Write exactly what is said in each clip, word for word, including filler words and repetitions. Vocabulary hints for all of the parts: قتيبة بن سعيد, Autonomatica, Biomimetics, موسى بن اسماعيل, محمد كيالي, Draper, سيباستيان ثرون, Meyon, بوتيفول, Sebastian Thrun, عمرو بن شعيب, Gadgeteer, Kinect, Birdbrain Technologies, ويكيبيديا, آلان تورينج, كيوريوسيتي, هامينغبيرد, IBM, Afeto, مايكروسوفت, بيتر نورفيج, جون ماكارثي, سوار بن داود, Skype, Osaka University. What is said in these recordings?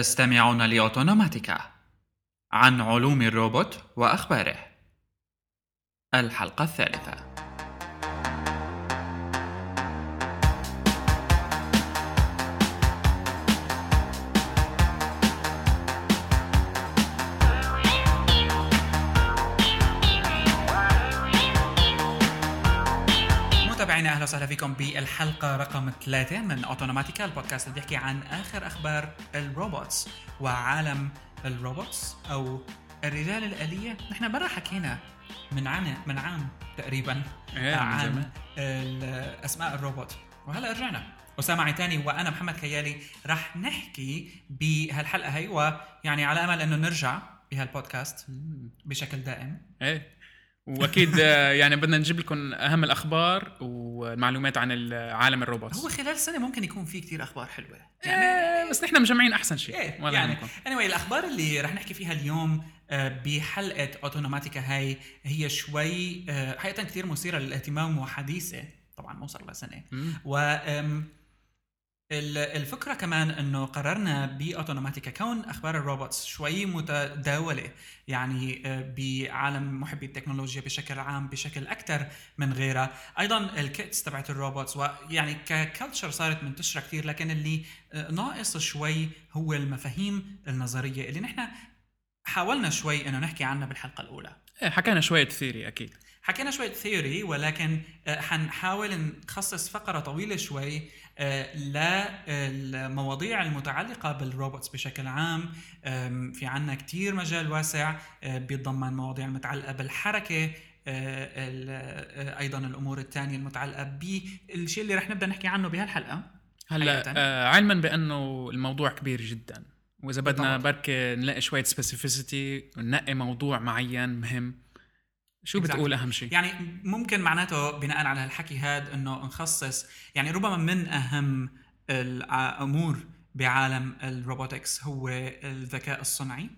تستمعون لأوتونوماتيكا عن علوم الروبوت وأخباره. الحلقة الثالثة. أهلا وسهلا فيكم بالحلقة رقم ثلاثة من أوتونوماتيكا، البودكاست اللي بيحكي عن آخر أخبار الروبوتس وعالم الروبوتس أو الرجال الآلية. نحن برا حكينا من عام من عام تقريبا إيه عن أسماء الروبوت، وهلا رجعنا وسامعي تاني، وأنا محمد كيالي رح نحكي بهالحلقة هاي، ويعني على أمل أنه نرجع بهالبودكاست بشكل دائم. إيه واكيد يعني بدنا نجيب لكم اهم الاخبار والمعلومات عن عالم الروبوتس. هو خلال السنه ممكن يكون في كتير اخبار حلوه يعني إيه، بس نحن مجمعين احسن شيء إيه والله يعني. anyway الاخبار اللي رح نحكي فيها اليوم بحلقه اوتونوماتيكا هاي هي شوي حقيقه كتير مثيره للاهتمام وحديثه، طبعا ما وصل لها سنه، و الفكرة كمان أنه قررنا بأوتونوماتيكا كون أخبار الروبوتس شوي متداولة يعني بعالم محبي التكنولوجيا بشكل عام بشكل أكتر من غيرها. أيضا الكيتس تبعت الروبوتس ويعني ككالتشر صارت منتشرة كتير، لكن اللي ناقص شوي هو المفاهيم النظرية اللي نحن حاولنا شوي أنه نحكي عنها بالحلقة الأولى. حكينا شوية ثيري، أكيد حكينا شوية ثيوري، ولكن حنحاول نخصص فقرة طويلة شوي للمواضيع المتعلقة بالروبوتس بشكل عام. في عنا كتير مجال واسع بيتضمن مواضيع متعلقة بالحركة، أيضا الأمور التانية المتعلقة بالشيء اللي رح نبدأ نحكي عنه بهالحلقة. هلا علما بأنه الموضوع كبير جدا، وإذا بدنا بركة نلاقي شوية specificity وننقي موضوع معين مهم. شو بتقول أهم شيء؟ يعني ممكن معناته بناء على هالحكي هاد إنه نخصص يعني ربما من أهم الأمور بعالم الروبوتكس هو الذكاء الصناعي،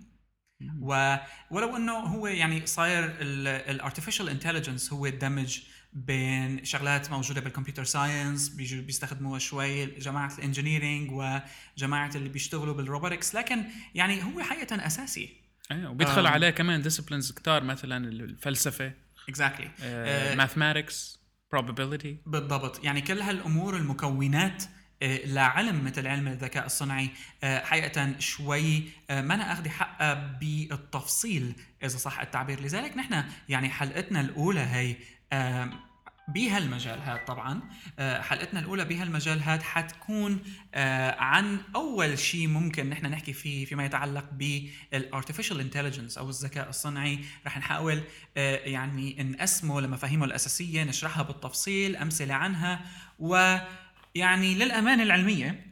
ولو إنه هو يعني صاير الارتفيشال انتليجنس هو الدمج بين شغلات موجودة بالكمبيوتر ساينس بيستخدموها شوي جماعة الانجينيرينج وجماعة اللي بيشتغلوا بالروبوتكس، لكن يعني هو حقيقة أساسي. ايوه وبيدخل آه. عليه كمان ديسيبلينز كتار مثلا الفلسفه اكزاكتلي ماثماتكس probability بالضبط، يعني كل هالامور المكونات آه لعلم مثل علم الذكاء الصناعي آه حقيقه شوي آه ما انا اخذ حقه بالتفصيل اذا صح التعبير. لذلك نحن يعني حلقتنا الاولى هي آه بهالمجال هذا، طبعا حلقتنا الأولى بهالمجال هذا حتكون عن أول شيء ممكن نحن نحكي فيه فيما يتعلق بالارتفيشال انتليجنس أو الذكاء الصناعي. رح نحاول يعني نقسمه لمفاهيمه الأساسية، نشرحها بالتفصيل، أمثلة عنها، ويعني للأمانة العلمية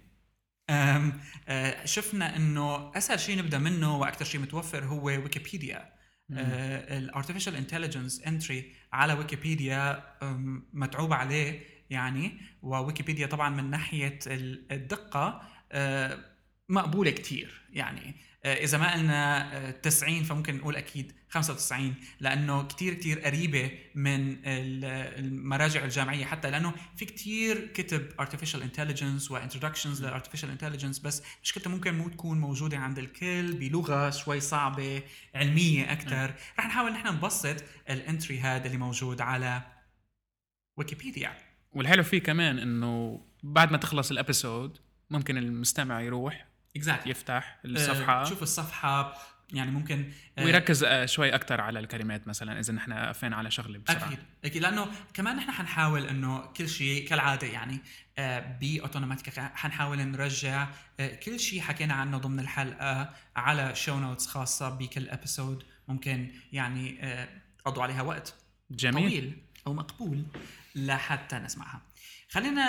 شفنا أنه أسهل شيء نبدأ منه وأكثر شيء متوفر هو ويكيبيديا. الارتفيشال انتليجنس انتري على ويكيبيديا متعوب عليه يعني، وويكيبيديا طبعا من ناحيه الدقه مقبوله كتير يعني، اذا ما قلنا تسعين فممكن نقول اكيد خمسة وتسعين، لانه كتير كتير قريبه من المراجع الجامعيه، حتى لانه في كتير كتب artificial intelligence و introductions لل artificial intelligence، بس مشكلتها ممكن مو تكون موجوده عند الكل بلغه شوي صعبه علميه اكثر. رح نحاول نحن نبسط الانتري هذا اللي موجود على ويكيبيديا. والحلو فيه كمان انه بعد ما تخلص الابيسود ممكن المستمع يروح exactly. يفتح الصفحة، شوف الصفحة يعني ممكن ويركز شوي أكتر على الكلمات مثلا إذا نحن قفين على شغلة بسرعة. أكيد أكيد، لأنه كمان نحن حنحاول أنه كل شيء كالعادة يعني بأوتونوماتيكا حنحاول نرجع كل شيء حكينا عنه ضمن الحلقة على شو نوتس خاصة بكل أبسود، ممكن يعني أضع عليها وقت جميل. طويل أو مقبول لحتى نسمعها. خلينا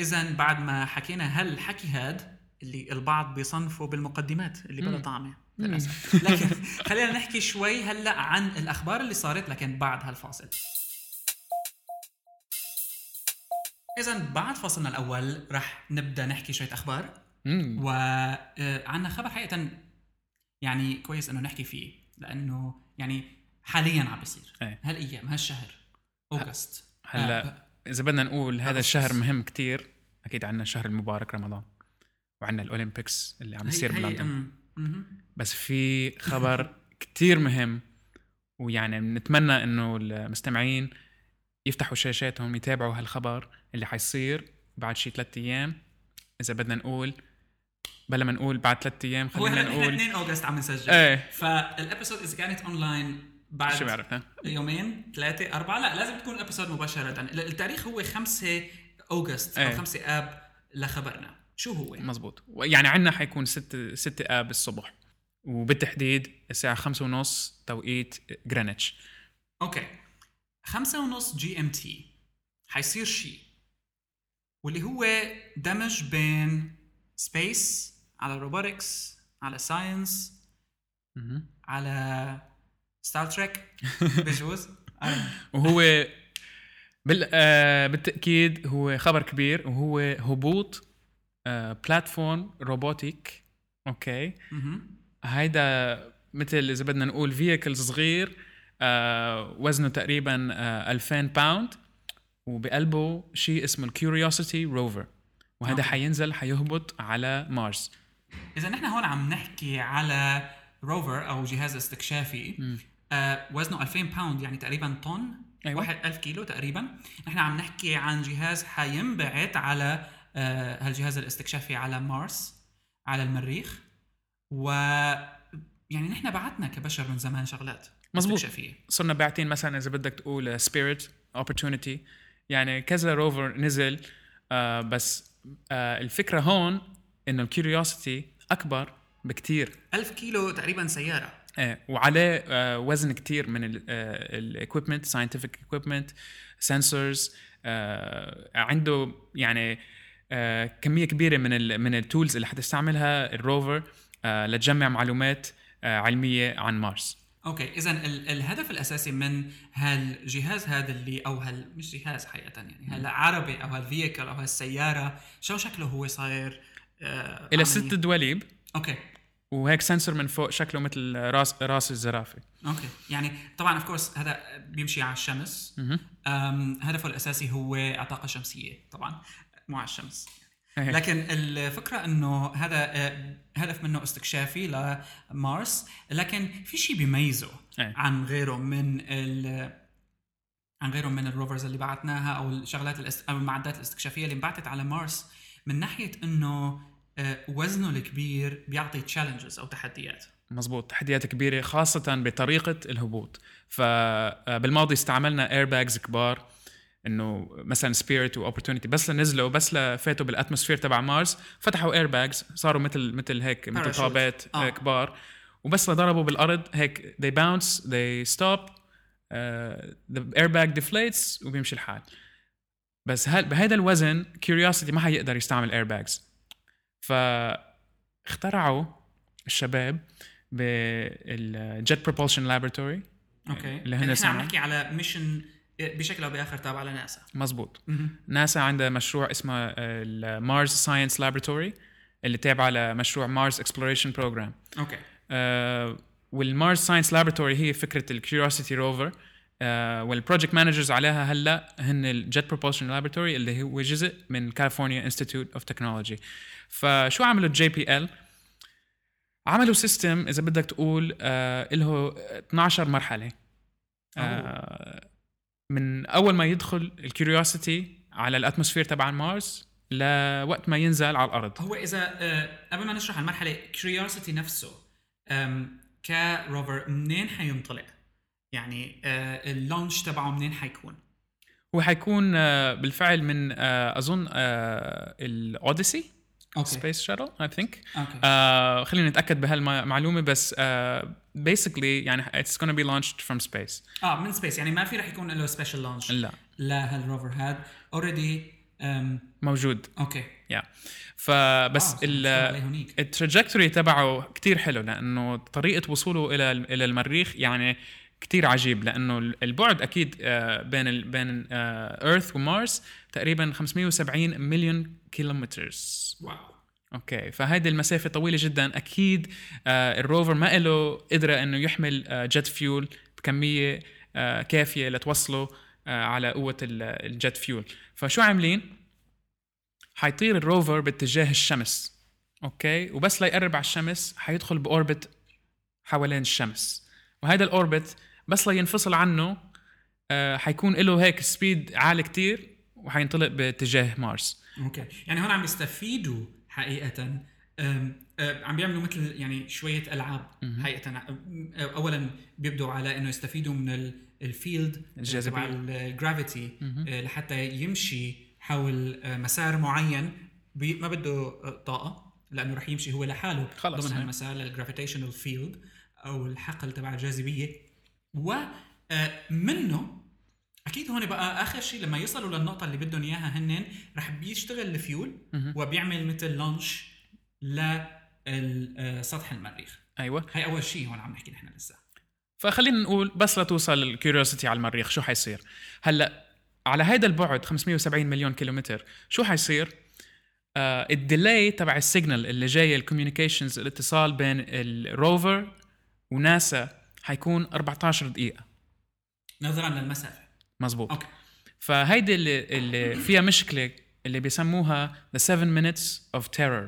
إذن بعد ما حكينا هالحكي هاد اللي البعض بيصنفوا بالمقدمات اللي بلا طعمه للأسف، لكن خلينا نحكي شوي هلأ عن الأخبار اللي صارت لكن بعد هالفاصل. إذن بعد فاصلنا الأول رح نبدأ نحكي شوية أخبار، وعنا خبر حقيقة يعني كويس أنه نحكي فيه لأنه يعني حالياً عم بيصير هالأيام هالشهر أوغست. هلأ إذا بدنا نقول هذا الشهر مهم كتير، أكيد عنا شهر المبارك رمضان، وعندنا الأولمبيكس اللي عم يصير بلندن. بس في خبر كتير مهم، ويعني نتمنى إنه المستمعين يفتحوا شاشاتهم يتابعوا هالخبر اللي حيصير بعد شي ثلاثة أيام. إذا بدنا نقول بلا ما نقول بعد ثلاثة أيام خلينا نقول اثنين أغسطس عم نسجل ايه. فالأبيسود إذا كانت أونلاين بعد يومين ثلاثة أربعة لا لازم تكون الأبيسود مباشرة. التاريخ هو خمسة أغسطس أو خمسة آب لخبرنا شو هو مزبوط. يعني عنا حيكون ستة ستة آب الصبح، وبالتحديد الساعة خمسة ونص توقيت غرينتش. أوكي خمسة ونص جي ام تي حيصير شيء واللي هو دمج بين سبيس على روبوتكس على ساينس م- على ستار تريك بجوز. وهو بال... آه بالتأكيد هو خبر كبير، وهو هبوط آه بلاتفورم روبوتيك. أوكي هيدا مثل إذا بدنا نقول فييكل صغير آه وزنه تقريبا آه ألفين باوند، وبقلبه شيء اسمه الكيوريوسيتي روفر، وهذا حينزل حيهبط على مارس. إذا نحن هون عم نحكي على روفر أو جهاز استكشافي آه وزنه ألفين باوند يعني تقريبا طن أيوة. واحد ألف كيلو تقريبا. نحن عم نحكي عن جهاز حينبعث على آه هالجهاز الاستكشافي على مارس على المريخ، و يعني نحن بعتنا كبشر من زمان شغلات مزبوط استكشافية. صرنا بعتين مثلا إذا بدك تقول سبيريت أوبورتونيتي يعني كذا روفر نزل آه بس آه الفكرة هون إنه الكيوريوسيتي أكبر بكتير، ألف كيلو تقريبا سيارة آه، وعليه آه وزن كتير من الإكويبمنت ساينتيفيك إكويبمنت سنسورز، عنده يعني آه كمية كبيرة من ال من التولز اللي حتستعملها الروفر آه لتجمع معلومات آه علمية عن مارس. أوكي إذن ال- الهدف الأساسي من هالجهاز هذا اللي أو هال مش جهاز حقيقة يعني هالعربة أو هالفيكل أو هالسيارة شو شكله هو صاير آه إلى ست دواليب. أوكي وهيك سنسور من فوق شكله مثل راس راس الزرافه. اوكي يعني طبعا اوف كورس هذا بيمشي على الشمس، هدفه الاساسي هو الطاقه الشمسيه طبعا مو على الشمس يعني. لكن الفكره انه هذا هدف منه استكشافي لمارس، لكن في شيء بيميزه أي. عن غيره من عن غيره من الروفرز اللي بعتناها او الشغلات الاست... او المعدات الاستكشافيه اللي انبعثت على مارس، من ناحيه انه وزنه الكبير بيعطي تشالنجز أو تحديات. مزبوط تحديات كبيرة خاصة بطريقة الهبوط. فبالماضي استعملنا ايرباجز كبار إنه مثلا سبيريت وأوبورتونيتي بس لنزلوا بس لفاتوا بالأتموسفير تبع مارس فتحوا ايرباجز صاروا مثل مثل هيك مثل طابات آه. كبار وبس لضربوا بالأرض هيك they bounce they stop uh, the airbag deflates وبيمشي الحال. بس هل بهذا الوزن curiosity ما حيقدر يستعمل ايرباجز، فاخترعوا الشباب بالجت بروبولشن لابوراتوري اللي هنا نحن عم نحكي على ميشن بشكل أو بآخر تابع لناسا. مزبوط م-م. ناسا عندها مشروع اسمه مارس ساينس لابوراتوري اللي تابع لمشروع مارس اكسبلوريشن بروجرام. اوكي آه والمارس ساينس لابوراتوري هي فكرة الكيوريوسيتي روفر آه والبروجكت مانجرز عليها هلا هن الجت بروبولشن لابوراتوري اللي هو جزء من كاليفورنيا انستيتيوت اوف تكنولوجي. فشو عملوا الجي بي ال؟ عملوا سيستم إذا بدك تقول آه له اثنا عشر مرحلة آه من أول ما يدخل الكيوريوسيتي على الأتموسفير تبع مارس لوقت ما ينزل على الأرض. هو إذا آه قبل ما نشرح المرحلة كيوريوسيتي نفسه كروفر منين حينطلع؟ يعني آه اللونش تبعه منين حيكون؟ هو حيكون آه بالفعل من آه أظن آه الأوديسي سبيس شاتل اي ثينك. خلينا نتاكد بهالمعلومه بس بيسكلي uh, يعني اتس gonna بي لانشد فروم سبيس اه من سبيس يعني ما في رح يكون له سبيشال لانش لا لا هالروفر هاد اوريدي um... موجود. اوكي يا فبس التراجكتوري تبعه كتير حلو لانه طريقه وصوله الى الى المريخ يعني كتير عجيب لانه البعد اكيد آه بين ال بين ايرث آه ومارس تقريبا خمسمية وسبعين مليون كيلومتر. واو اوكي فهذه المسافه طويله جدا. اكيد آه الروفر ما له قدره انه يحمل آه جت فيول بكميه آه كافيه لتوصله آه على قوه الجت فيول. فشو عاملين؟ حيطير الروفر باتجاه الشمس اوكي، وبس ليقرب على الشمس هيدخل باوربت حوالين الشمس، وهذا الاوربت بس لينفصل عنه هيكون آه له هيك سبيد عالي كتير وهينطلق باتجاه مارس. اوكي، يعني هون عم يستفيدوا حقيقة، عم بيعملوا مثل يعني شوية ألعاب حقيقة. أولاً بيبدوا على إنه يستفيدوا من الفيلد تبع الجرافيتي لحتى يمشي حول مسار معين، ما بده طاقة لأنه رح يمشي هو لحاله ضمن هالمسار للجرافيتيشنال فيلد أو الحقل تبع الجاذبية، ومنه أكيد هون بقى آخر شيء لما يصلوا للنقطة اللي بدهم إياها هنن رح بيشتغل الفيول وبيعمل مثل لانش لسطح المريخ. أيوة، هاي أول شيء هون عم نحكي نحن لسه. فخلينا نقول بس لتوصل الكيوريوسيتي على المريخ شو حيصير هلأ على هيدا البعد خمسمية وسبعين مليون كيلومتر، شو حيصير؟ آه الديلاي تبع السيجنال اللي جاي الكوميونيكيشنز الاتصال بين الروفر وناسا حيكون أربعتاشر دقيقة نظرا للمسافة. مظبوط. أوكي. فهيدي اللي, اللي فيها مشكلة اللي بيسموها the seven minutes of terror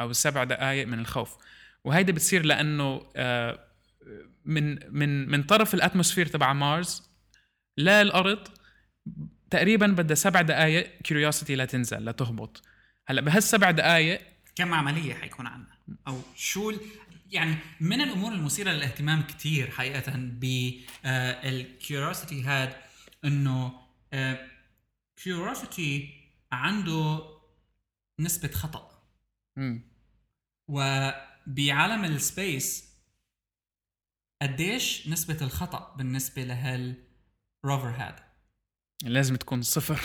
أو السبع دقايق من الخوف، وهيدي بتصير لأنه من من من طرف الأتموسفير تبع مارس لا الأرض تقريباً بدها سبع دقايق كيوريوسيتي لا تنزل لا تهبط. هلأ بهالسبع دقايق كم عملية حيكون عنا أو شو ال... يعني من الأمور المثيرة للاهتمام كتير حقيقة بالكيوريوسيتي هاد إنه كيوريوسيتي عنده نسبة خطأ. مم. وبعالم السبيس قديش نسبة الخطأ بالنسبة لهالروفر هاد؟ لازم تكون صفر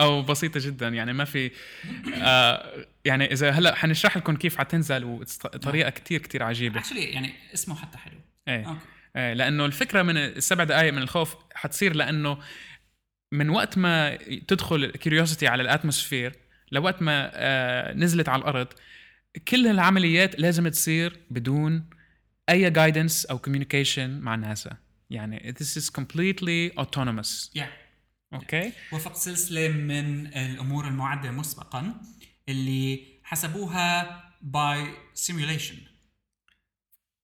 أو بسيطة جدا، يعني ما في آه يعني إذا هلأ حنشرح لكم كيف حتنزل وطريقة كتير كتير عجيبة actually، يعني اسمه حتى حلو. ايه. أوكي. ايه، لأنه الفكرة من السبع دقايق من الخوف حتصير لأنه من وقت ما تدخل كيوريوسيتي على الأتموسفير لوقت ما آه نزلت على الأرض كل هالعمليات لازم تصير بدون أي guidance أو communication مع ناسا، يعني this is completely autonomous. yeah. okay. yeah. وفق سلسلة من الأمور المعدة مسبقا اللي حسبوها by simulation.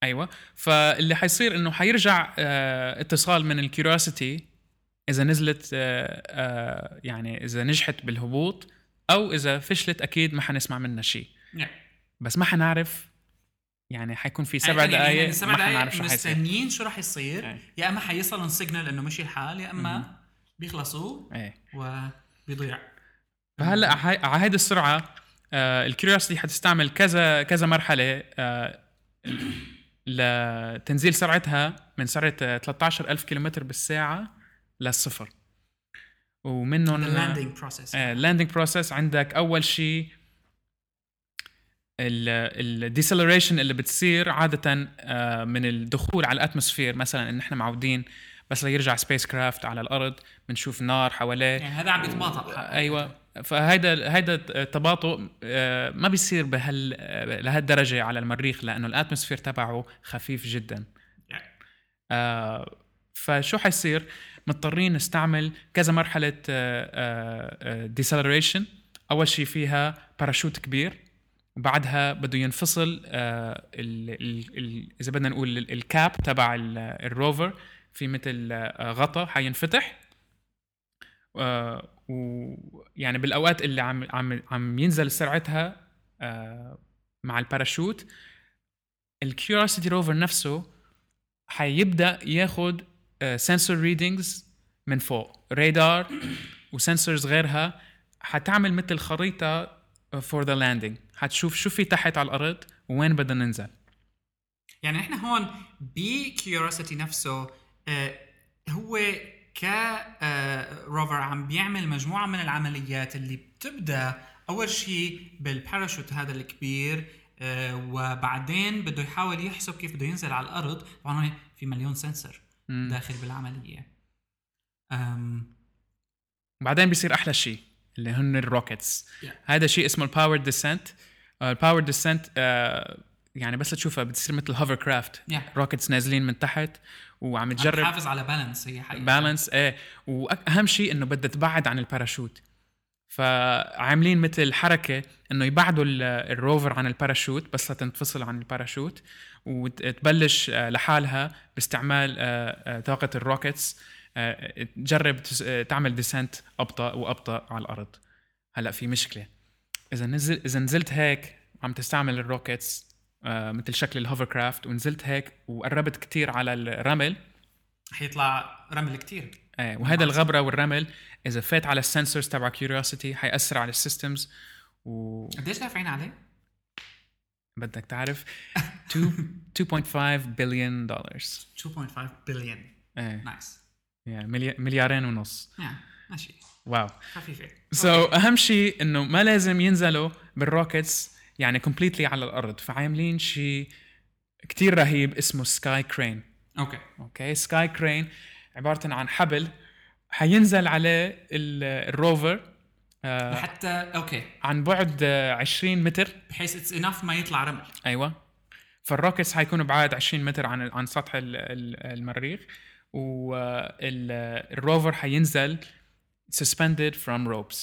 أيوة، فاللي حيصير إنه حيرجع آه اتصال من الكيوريوسيتي إذا نزلت آه آه يعني إذا نجحت بالهبوط أو إذا فشلت أكيد ما حنسمع منها شيء. نعم. بس ما حنعرف، يعني حيكون في سبع دقايق يعني سبع دقايق مستنيين شو رح يصير. أي. يا أما حيصلون سيجنال إنه مشي الحال يا أما م-م. بيخلصوا. أي. وبيضيع. فهلأ على هيدي السرعة آه الكيوريوسيتي حتستعمل كذا كذا مرحلة آه لتنزيل سرعتها من سرعة آه ثلاثة عشر ألف كيلومتر بالساعة للصفر، ومنهم landing process. آه landing process عندك أول شيء ال deceleration اللي بتصير عادة آه من الدخول على الأتموسفير، مثلاً إن إحنا معودين بس ليرجع سبيس كرافت على الأرض بنشوف نار حواليه، يعني هذا عم يتباطأ. آه أيوة، فهذا هذا التباطؤ آه ما بيصير بهال لهالدرجة على المريخ لأنه الأتموسفير تبعه خفيف جداً. آه فشو حيصير؟ مضطرين نستعمل كذا مرحلة deceleration. أول شيء فيها باراشوت كبير، وبعدها بده ينفصل إذا بدنا نقول الكاب تبع الروفر في مثل غطاء حينفتح، ويعني بالأوقات اللي عم عم عم ينزل سرعتها مع الباراشوت الكيوريوسيتي روفر نفسه حيبدأ ياخد سنسور ريدينجز من فوق رادار وسنسورز غيرها، حتعمل مثل خريطة فور ذا لاندينج، حتشوف شو في تحت على الأرض وين بدنا ننزل. يعني احنا هون بكيوريوسيتي نفسه اه هو كروفر عم بيعمل مجموعة من العمليات اللي بتبدأ أول شيء بالباراشوت هذا الكبير، اه وبعدين بده يحاول يحسب كيف بده ينزل على الأرض. طبعا في مليون سنسور داخل بالعملية. أم... بعدين بيصير أحلى شيء اللي هن الروكتس. yeah. هذا شيء اسمه الباور ديسنت. الباور ديسنت يعني بس تشوفها بتصير مثل هوفر كرافت. yeah. روكتس نازلين من تحت وعم تجرب تحافظ على بالانس. هي حقيقة بالانس. ايه، وأهم شيء إنه بدها تبعد عن الباراشوت، فعاملين مثل حركة انه يبعدوا الروفر عن الباراشوت بس لتنفصل عن الباراشوت وتبلش لحالها باستعمال طاقة الروكتس تجرب تعمل ديسنت أبطأ وأبطأ على الأرض. هلأ في مشكلة، إذا نزل إذا نزلت هيك عم تستعمل الروكتس مثل شكل الهوفركرافت ونزلت هيك وقربت كتير على الرمل حيطلع رمل كتير. ايه، وهذا الغبرة والرمل إذا فات على السنسورز تبع كيوريوسيتي حيأثر على السيستمز. و قديش دافعين عليه؟ بدك تعرف two point five billion dollars two point five billion. ايه نايس. يعني مليارين ونص. نعم ماشي. واو خفيفة. so أهم شيء إنه ما لازم ينزلوا بالروكتس يعني completely على الأرض، فعاملين شيء كتير رهيب اسمه سكاي كرين. أوكي أوكي سكاي كرين عبارة عن حبل هينزل عليه الروفر آه حتى أوكي عن بعد عشرين متر بحيث it's enough ما يطلع رمل. أيوة، فالروكتس هيكونوا بعاد عشرين متر عن عن سطح المريخ والروفر هينزل suspended from ropes.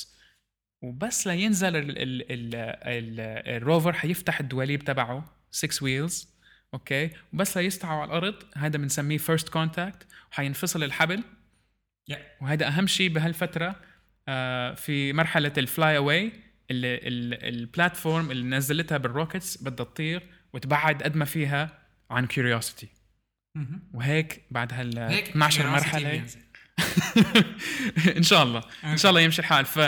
وبس لا ينزل ال ال ال الروفر هيفتح الدواليب تبعه six wheels. اوكي، وبس لا يستعوا على الارض هذا بنسميه first contact وحينفصل الحبل. yeah. وهذا اهم شيء بهالفتره آه في مرحله الفلاي اواي اللي البلاتفورم اللي نزلتها بالروكتس بدها تطير وتبعد قد ما فيها عن كيوريوسيتي. وهيك بعد هال اثنا عشر مرحله ان شاء الله ان شاء الله يمشي الحال. ف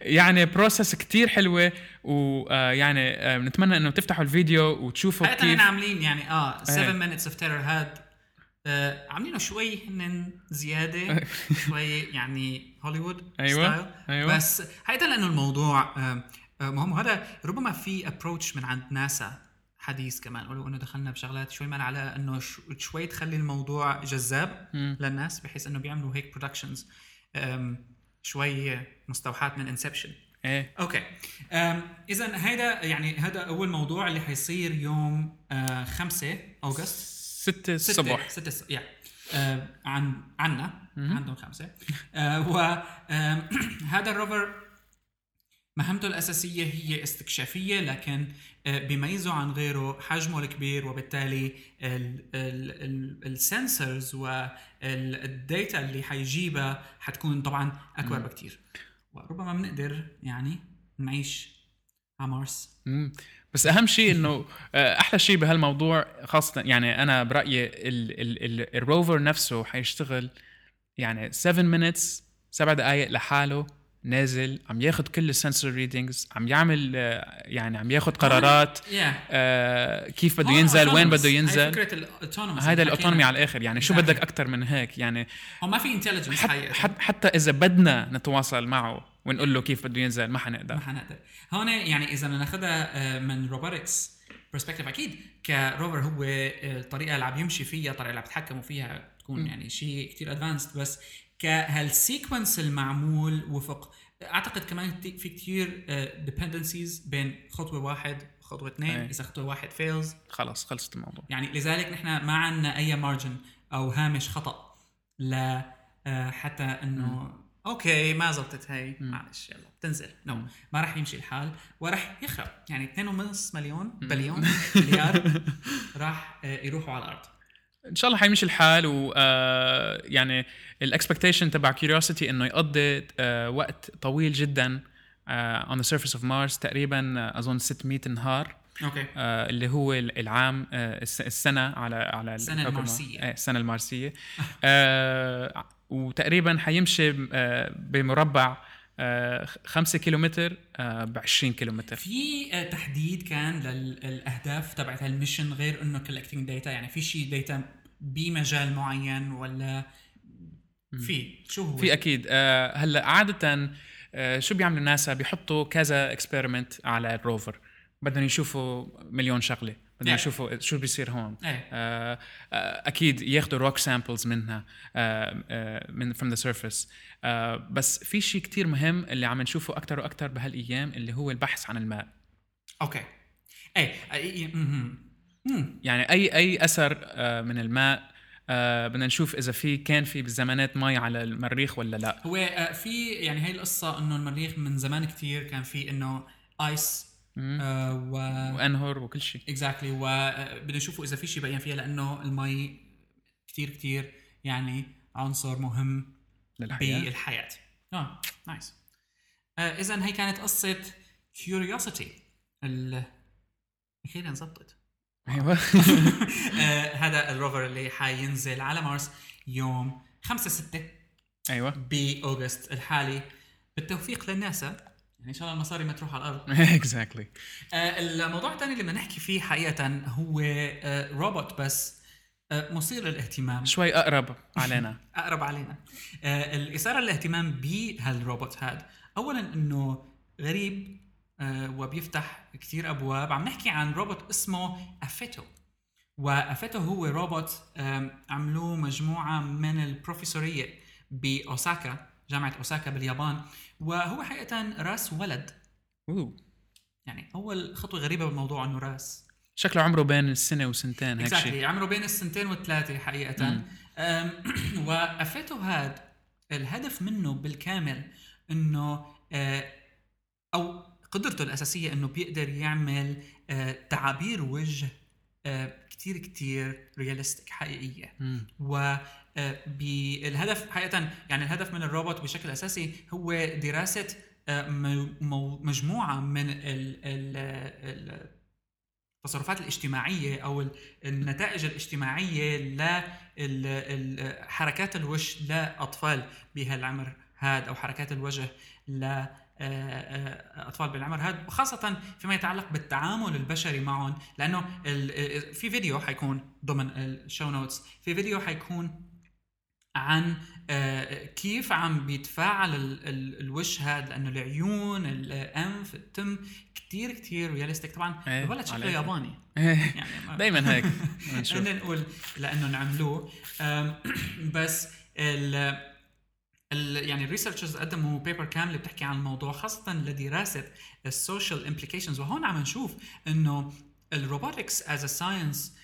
يعني بروسس كتير حلوه، ويعني بنتمنى انه تفتحوا الفيديو وتشوفوا كيف احنا عاملين يعني اه سبعة minutes of terror هاد آه عاملينه شوي من زياده شوي يعني هوليوود ستايل. أيوة. بس هيدا لانه الموضوع آه مهم، وهذا ربما في ابروتش من عند ناسا حديث كمان قالوا انه دخلنا بشغلات شوي مال على انه شوي تخلي الموضوع جذاب م. للناس بحيث انه بيعملوا هيك برودكشنز شوي مستوحات من انسبشن. ايه اوكي اذا هذا يعني هذا اول موضوع اللي حيصير يوم آه خمسة اوغست ستة الصبح ستة س... يعني آه عن عنا م. عندهم خمسة آه وهذا الروفر مهمته الأساسية هي استكشافية، لكن بيميزه عن غيره حجمه الكبير، وبالتالي السنسورز والداتا اللي حيجيبها حتكون طبعا أكبر بكتير، وربما بنقدر يعني نعيش على مارس. بس أهم شيء إنه أحلى شيء بهالموضوع خاصة يعني أنا برأيي ال ال ال الروفر نفسه حيشتغل يعني seven minutes سبع دقايق لحاله، نازل عم ياخد كل السنسور ريدينجز، عم يعمل يعني عم ياخد قرارات آه كيف بده ينزل وين بده ينزل. هاي فكرة الأوتونومس، هيدا الأوتونومي على الآخر يعني شو بدك أكتر من هيك يعني. هو ما في انتليجنس حقيقي، حتى إذا بدنا نتواصل معه ونقول له كيف بده ينزل ما حنقدر ما حنقدر هون يعني. إذا ناخدها من روبوتكس برسبكتيف أكيد كروفر هو الطريقة اللي عم يمشي فيها، الطريقة اللي بتحكموا فيها تكون يعني شيء كتير أدفانسد، بس كهالسيكونس المعمول وفق أعتقد كمان في كتير dependencies بين خطوة واحد وخطوة اثنين. إذا خطوة واحد fails خلاص خلصت الموضوع يعني. لذلك نحن ما عنا أي margin أو هامش خطأ لا حتى إنه أوكي ما زبطت هاي معلش يلا تنزل no. ما رح يمشي الحال ورح يخرب يعني two point five مليون بليون مليار رح يروحوا على الأرض. ان شاء الله حيمشي الحال، و يعني الاكسبكتيشن تبع كيوريوسيتي انه يقضي وقت طويل جدا on the surface of Mars تقريبا اظن ستمية نهار. اوكي اللي هو العام السنه على على السنه المارسيه السنه المارسيه وتقريبا حيمشي بمربع خمسة كيلومتر بعشرين كيلومتر. في تحديد كان للأهداف تبعت هالميشن غير إنه collecting data يعني في شيء داتا بمجال معين ولا في شو هو؟ في أكيد هلا عادة شو بيعملوا ناسا بيحطوا كذا experiment على الروفر، بدنا يشوفوا مليون شغلة، بدنا نشوفوا شو بيصير هون. آه اكيد ياخذوا روك سامبلز منها آه آه من from the surface. آه بس في شيء كتير مهم اللي عم نشوفه اكثر واكثر بهالايام اللي هو البحث عن الماء. اوكي اي, أي يعني اي اي اثر آه من الماء آه بدنا نشوف إذا في كان في بالزمانات مي على المريخ ولا لا. هو آه في يعني هاي القصة إنه المريخ من زمان كتير كان في إنه آيس آه و... وأنهر وكل شيء. exactly وبدنا نشوفوا إذا في شيء بقيان فيها لأنه المي كتير كتير يعني عنصر مهم للحياة. بالحياة. آه نايس. آه إذن هاي كانت قصة curiosity ال أخيراً زبطت. أيوة. آه هذا الروفر اللي حينزل على مارس يوم خمسة ستة. أيوة. بأغسطس الحالي بالتوفيق للناسا. يعني إن شاء الله المصاري ما تروح على الأرض. exactly. آه الموضوع الثاني اللي بنحكي فيه حقيقة هو آه روبوت بس آه مثير للاهتمام. شوي أقرب علينا. أقرب علينا. آه الإثارة للاهتمام بهالروبوت هاد أولاً إنه غريب. وبيفتح كتير أبواب. عم نحكي عن روبوت اسمه أفيتو. وأفيتو هو روبوت عملوه مجموعة من البروفيسورية بأوساكا، جامعة أوساكا باليابان، وهو حقيقة راس ولد. أوه. يعني أول خطوة غريبة بالموضوع أنه راس شكله عمره بين السنة وسنتين. exactly. عمره بين السنتين والثلاثة حقيقة. وأفيتو هاد الهدف منه بالكامل أنه أو قدرته الأساسية أنه بيقدر يعمل آه تعابير وجه آه كتير كتير رياليستيك حقيقية. والهدف حقيقة يعني الهدف من الروبوت بشكل أساسي هو دراسة آه مجموعة من التصرفات الاجتماعية أو النتائج الاجتماعية لحركات الوجه لأطفال بهالعمر هاد أو حركات الوجه ل أطفال بالعمر هذا، وخاصة فيما يتعلق بالتعامل البشري معهم. لأنه في فيديو حيكون ضمن الشو نوتس، في فيديو حيكون عن كيف عم بيتفاعل الوجه هذا، لأنه العيون، الأنف، التم كتير كتير رياليستيك. طبعا الولد شكله ياباني يعني دايما هيك بدنا نقول لأنه نعملوه. بس ال يعني الريسيرشرز قدموا بيبر كامل بتحكي عن الموضوع خاصة لدراسة السوشيال امبليكيشنز. وهون عم نشوف انه الروبوتكس از ا ساينس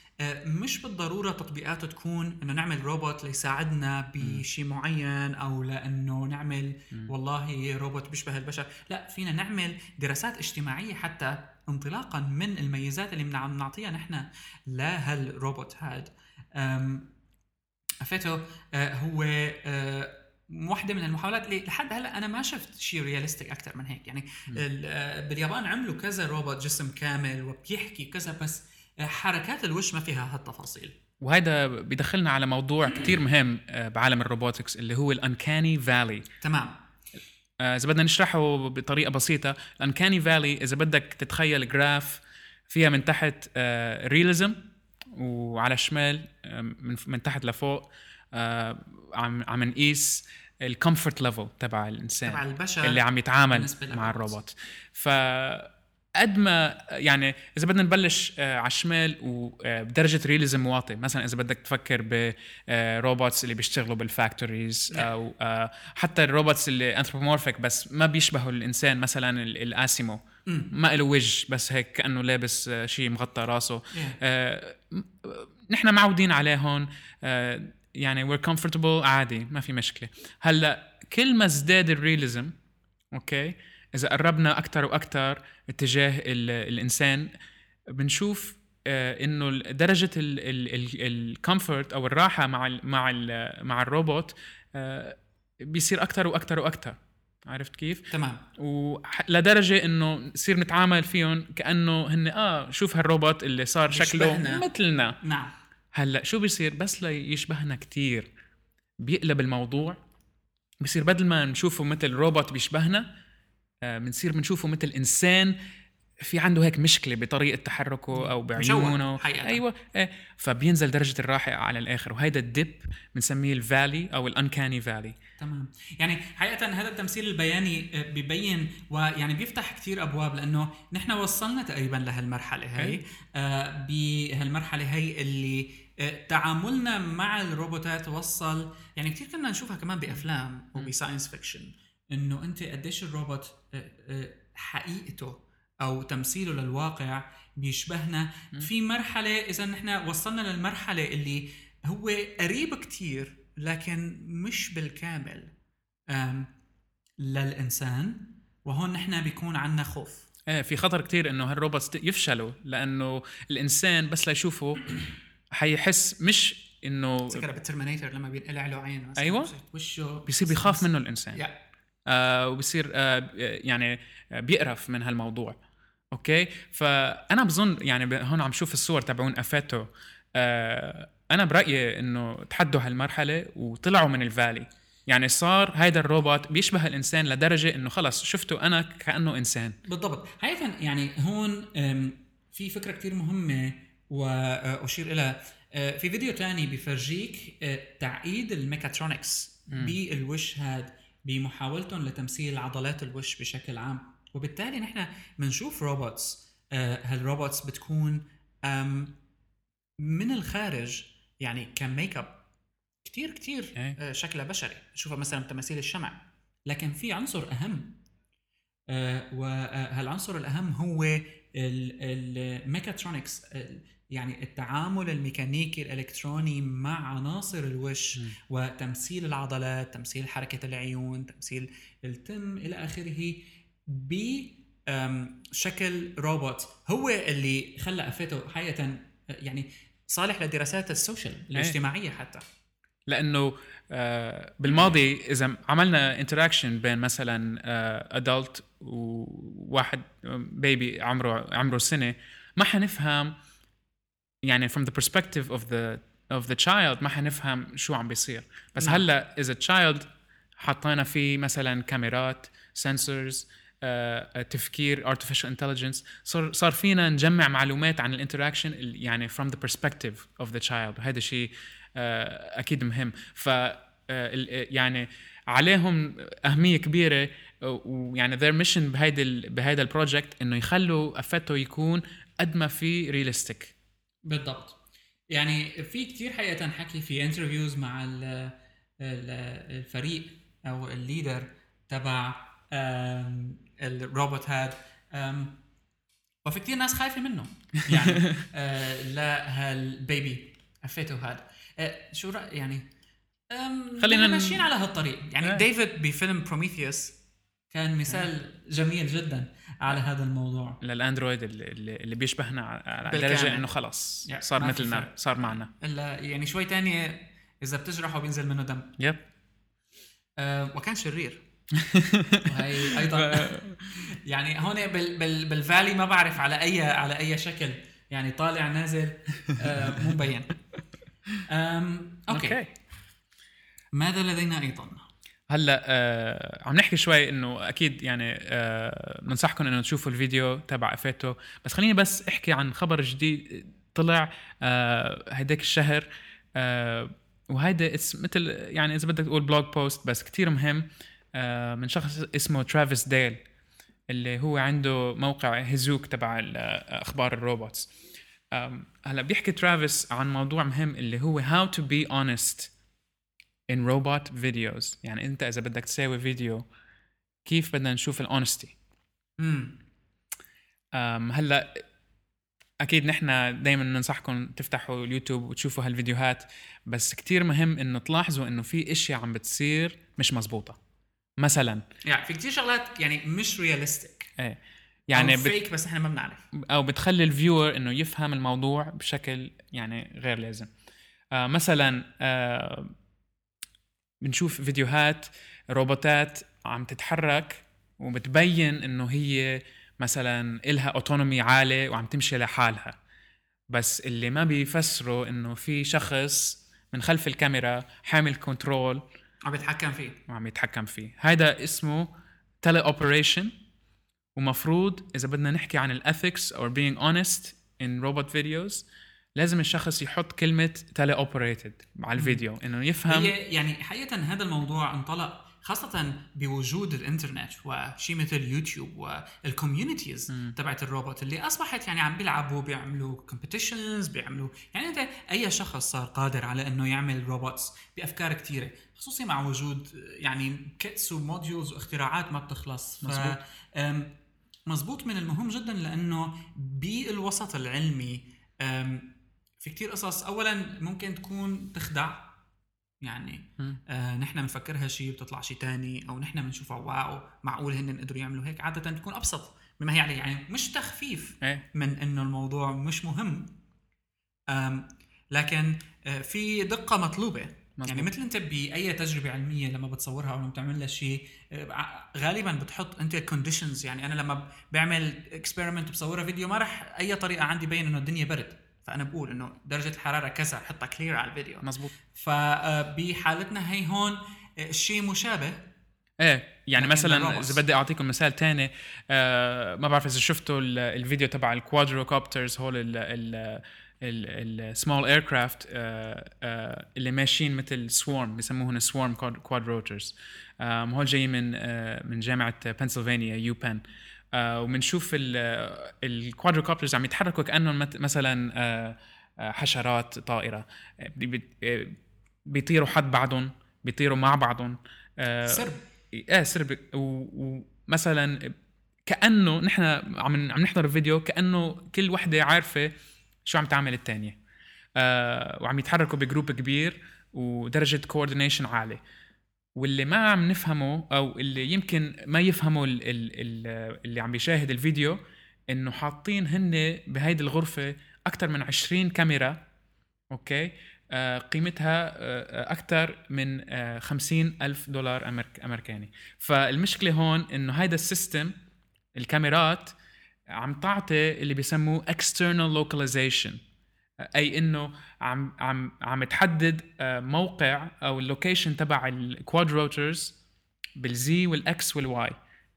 مش بالضرورة تطبيقاته تكون انه نعمل روبوت ليساعدنا بشيء معين او لانه نعمل والله روبوت بيشبه البشر. لا، فينا نعمل دراسات اجتماعية حتى انطلاقا من الميزات اللي عم نعطيها نحن لهالروبوت هاد. أفيتو هو واحدة من المحاولات اللي لحد هلأ أنا ما شفت شيء رياليستيك أكتر من هيك. يعني باليابان عملوا كذا روبوت جسم كامل وبيحكي كذا، بس حركات الوش ما فيها هالتفاصيل. وهذا بيدخلنا على موضوع كتير مهم بعالم الروبوتكس اللي هو الأنكاني فالي. تمام. إذا بدنا نشرحه بطريقة بسيطة، الأنكاني فالي إذا بدك تتخيل جراف فيها من تحت رياليزم وعلى الشمال من تحت لفوق آه عم عم نقيس الكومفورت ليفل تبع الانسان تبع البشر اللي عم يتعامل مع الروبوت. فقد ما يعني اذا بدنا نبلش آه على الشمال وبدرجه رياليزم واطي، مثلا اذا بدك تفكر بروبوتس اللي بيشتغلوا بالفاكتوريز او آه حتى الروبوتس اللي انثروبومورفيك بس ما بيشبهوا الانسان، مثلا الاسيمو ما له وجه بس هيك كانه لابس آه شيء مغطى راسه. آه نحن معودين عليه هون. آه يعني we're comfortable عادي ما في مشكلة. هلأ كل ما ازداد الرياليزم أوكي إذا قربنا أكتر وأكتر اتجاه الإنسان بنشوف آه إنه درجة الكومفورت أو الراحة مع ال مع ال مع الروبوت آه بيصير أكتر وأكتر وأكتر. عرفت كيف؟ تمام. ولدرجة إنه صير نتعامل فيهم كأنه هن آه شوف هالروبوت اللي صار شكله مثلنا. نعم. هلأ شو بيصير بس لا يشبهنا كتير بيقلب الموضوع، بيصير بدل ما نشوفه مثل روبوت بيشبهنا بنصير آه بنشوفه مثل إنسان في عنده هيك مشكلة بطريقة تحركه أو بعيونه. أيوة. آه فبينزل درجة الراحة على الآخر، وهيدا الديب بنسميه الفالي أو الأنكاني فالي. تمام. يعني حقيقة هذا التمثيل البياني بيبين ويعني بيفتح كتير أبواب، لأنه نحن وصلنا تقريبا لهالمرحلة هاي. آه بهالمرحلة هاي اللي تعاملنا مع الروبوتات وصل يعني كتير كنا نشوفها كمان بأفلام وبساينس فيكشن، إنه أنت قديش الروبوت حقيقته أو تمثيله للواقع بيشبهنا. في مرحلة إذا نحن وصلنا للمرحلة اللي هو قريب كتير لكن مش بالكامل للإنسان، وهون نحن بيكون عنا خوف. ايه في خطر كتير انه هالروبوتس يفشلوا، لانه الانسان بس ليشوفه حيحس، مش انه تذكر بالترمينيتر لما بينقلع له عين مثلا، ايوه وشه بيصير بيخاف منه الانسان yeah. آه وبيصير آه يعني بيقرف من هالموضوع. اوكي فانا بظن يعني هون عم شوف الصور تبعون أفاتو، آه انا برايي انه تحدوا هالمرحله وطلعوا من الفالي، يعني صار هيدا الروبوت بيشبه الإنسان لدرجة إنه خلص شفته أنا كأنه إنسان بالضبط. حقيقة يعني هون في فكرة كتير مهمة وأشير إلى في فيديو تاني بيفرجيك تعقيد الميكاترونكس بالوش هاد بمحاولتهم لتمثيل عضلات الوش بشكل عام، وبالتالي نحن منشوف روبوتس، هالروبوتس بتكون من الخارج يعني كميك اب كتير كتير شكله بشري، شوفها مثلا تماثيل الشمع، لكن في عنصر أهم، وهالعنصر الأهم هو الميكاترونكس، يعني التعامل الميكانيكي الإلكتروني مع عناصر الوش م. وتمثيل العضلات، تمثيل حركة العيون، تمثيل التم إلى آخره بشكل روبوت. هو اللي خلى أفيتو حقيقة يعني صالح لدراسات السوشيال الاجتماعية حتى، لأنه بالماضي إذا عملنا انتراكشن بين مثلا أدلت وواحد بيبي عمره عمره سنة، ما حنفهم يعني from the perspective of the of the child، ما حنفهم شو عم بيصير. بس نعم. هلا إذا child حطينا فيه مثلا كاميرات، sensors، تفكير artificial intelligence، صار صار فينا نجمع معلومات عن الانتراكشن يعني from the perspective of the child. هذا شيء أكيد مهم، ف يعني عليهم أهمية كبيرة، ويعني their mission بهيدا بهيدا البروجكت إنه يخلوا أفاتو يكون قد ما في رياليستيك بالضبط. يعني في كتير حقيقة حكي في انترفيوز مع ال الفريق أو الليدر تبع الروبوت هاد، وفي كتير ناس خايفة منه يعني لهالبيبي أفاتو هاد. شو رأي يعني خلينا ماشيين على هالطريق يعني آه. ديفيد بفيلم بروميثيوس كان مثال آه. جميل جدا على هذا الموضوع، للأندرويد اللي, اللي بيشبهنا على درجة انه خلاص yeah. صار مثلنا، صار معنا الا يعني شوي تانية اذا بتجرحه بينزل منه دم yep. آه وكان شرير وهي ايضا يعني هون بال بال بالفالي ما بعرف على اي على اي شكل، يعني طالع نازل آه مو مبين. أم، أوكي. Okay. ماذا لدينا أيضا؟ هلأ آه، عم نحكي شوي إنه أكيد يعني آه، ننصحكم إنه تشوفوا الفيديو تبع أفاتو، بس خليني بس أحكي عن خبر جديد طلع آه، هيداك الشهر، آه، وهيدا مثل يعني إذا بدك تقول بلوج بوست بس كتير مهم، آه، من شخص اسمه ترافيس ديل اللي هو عنده موقع هزوك تبع أخبار الروبوتس. هلا بيحكي ترافيس عن موضوع مهم اللي هو how to be honest in robot videos، يعني انت اذا بدك تساوي فيديو كيف بدنا نشوف الhonesty. امم هلا اكيد نحن دائما ننصحكم تفتحوا اليوتيوب وتشوفوا هالفيديوهات، بس كتير مهم انه تلاحظوا انه في اشياء عم بتصير مش مزبوطة، مثلا يعني في كتير شغلات يعني مش رياليستيك، ايه يعني بت... بس احنا ما بنعرف، او بتخلي الفيور انه يفهم الموضوع بشكل يعني غير لازم. آه مثلا آه بنشوف فيديوهات روبوتات عم تتحرك وبتبين انه هي مثلا إلها اوتونومي عالي وعم تمشي لحالها، بس اللي ما بيفسروا انه في شخص من خلف الكاميرا حامل كنترول عم يتحكم فيه وعم يتحكم فيه. هذا اسمه تيلي اوبريشن، ومفروض إذا بدنا نحكي عن الethics or being honest in robot videos لازم الشخص يحط كلمة teleoperated على الفيديو إنه يفهم. يعني حقيقة هذا الموضوع انطلق خاصة بوجود الإنترنت وشيء مثل يوتيوب والكوميونيتيز تبعت الروبوت اللي أصبحت يعني عم بيلعبوا، بيعملوا competitions، بيعملوا يعني أنت أي شخص صار قادر على إنه يعمل روبوتس بأفكار كتيرة، خصوصي مع وجود يعني كتس وموديولز واختراعات ما بتخلص. مزبوط. مزبوط. من المهم جدا لأنه بالوسط العلمي في كتير قصص أولاً ممكن تكون تخدع، يعني آه نحن منفكرها شيء بتطلع شيء تاني، أو نحن منشوفها واو معقول هن قدروا يعملوا هيك. عادة تكون أبسط مما هي عليه، يعني مش تخفيف من إنه الموضوع مش مهم، لكن آه في دقة مطلوبة. يعني مثل أنت بأي تجربة علمية لما بتصورها أو لما بتعمل لها شيء، غالباً بتحط أنت conditions. يعني أنا لما بعمل experiment بصورها فيديو، ما رح أي طريقة عندي بين إنه الدنيا برد، فأنا بقول إنه درجة الحرارة كذا، حطها كلير على الفيديو. مزبوط. فبحالتنا هي هون الشيء مشابه. إيه يعني مثلاً إذا بدي أعطيكم مثال تاني، آه ما بعرف إذا شفتوا الفيديو تبع الكوادروكوبترز، هول ال ال ال small aircraft آه آه اللي ماشيين مثل سوارم، بيسموهن سوارم كوادروترز. آه هول جاي من آه من جامعة بنسلفانيا يو بان. آه ومنشوف الكوادروكوبترز عم يتحركوا كأنهم مثلا آه حشرات طائرة، بيطيروا حد بعضهم، بيطيروا مع بعضهم، آه سرب اه سرب ومثلا كأنه نحن عم عم نحضر الفيديو كأنه كل وحدة عارفة شو عم تعمل التانية، آه وعم يتحركوا بجروب كبير ودرجة كوردينيشن عالية. واللي ما عم نفهمه أو اللي يمكن ما يفهمه اللي عم بيشاهد الفيديو، إنه حاطين هن بهيدي الغرفة أكتر من عشرين كاميرا، أوكي، آه قيمتها آه أكتر من آه خمسين ألف دولار أمريك أمريكاني. فالمشكلة هون إنه هيدا السيستم الكاميرات عم تعطي اللي بيسموه external localization، أي إنه عم عم عم تحدد موقع أو اللوكيشن تبع الكوادروترز بالزي والإكس والواي،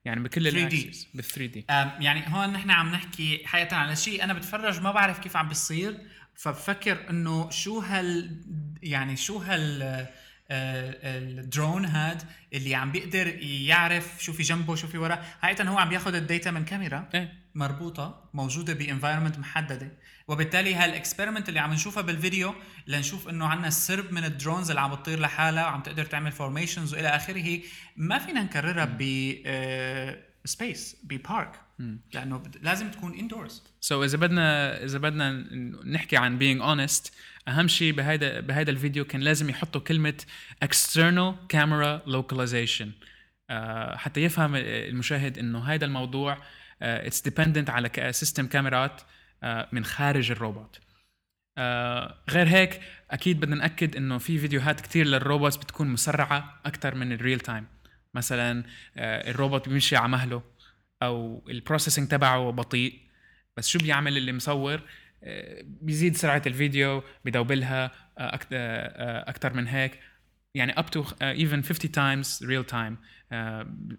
يعني بكل الأكسس بالثري دي. يعني هون نحن عم نحكي حقيقة على شيء أنا بتفرج ما بعرف كيف عم بيصير، فبفكر إنه شو هال يعني شو هال الدرون هاد اللي عم بيقدر يعرف شو في جنبه شو في ورا. حقيقة هو عم بياخد الداتا من كاميرا مربوطة موجودة بإنفايرمنت محددة، وبالتالي هالإكسبيرمنت اللي عم نشوفها بالفيديو لنشوف إنه عنا السرب من الدرونز اللي عم بتطير لحالها وعم تقدر تعمل فورميشنز وإلى آخره، ما فينا نكررها بسبيس ببارك، لأنه لازم تكون indoors. so إذا بدنا إذا بدنا نحكي عن being honest، أهم شيء بهذا بهذا الفيديو كان لازم يحطوا كلمة external camera localization، آه حتى يفهم المشاهد إنه هذا الموضوع آه it's dependent على سيستم كاميرات آه من خارج الروبوت. آه غير هيك أكيد بدنا نأكد إنه في فيديوهات كتير للروبوت بتكون مسرعة أكتر من الريل تايم، مثلا آه الروبوت بيمشي على مهله أو البروسيسنج تبعه بطيء، بس شو بيعمل اللي مصور؟ بيزيد سرعة الفيديو، بيدوبلها أكتر من هيك، يعني up to even fifty times real time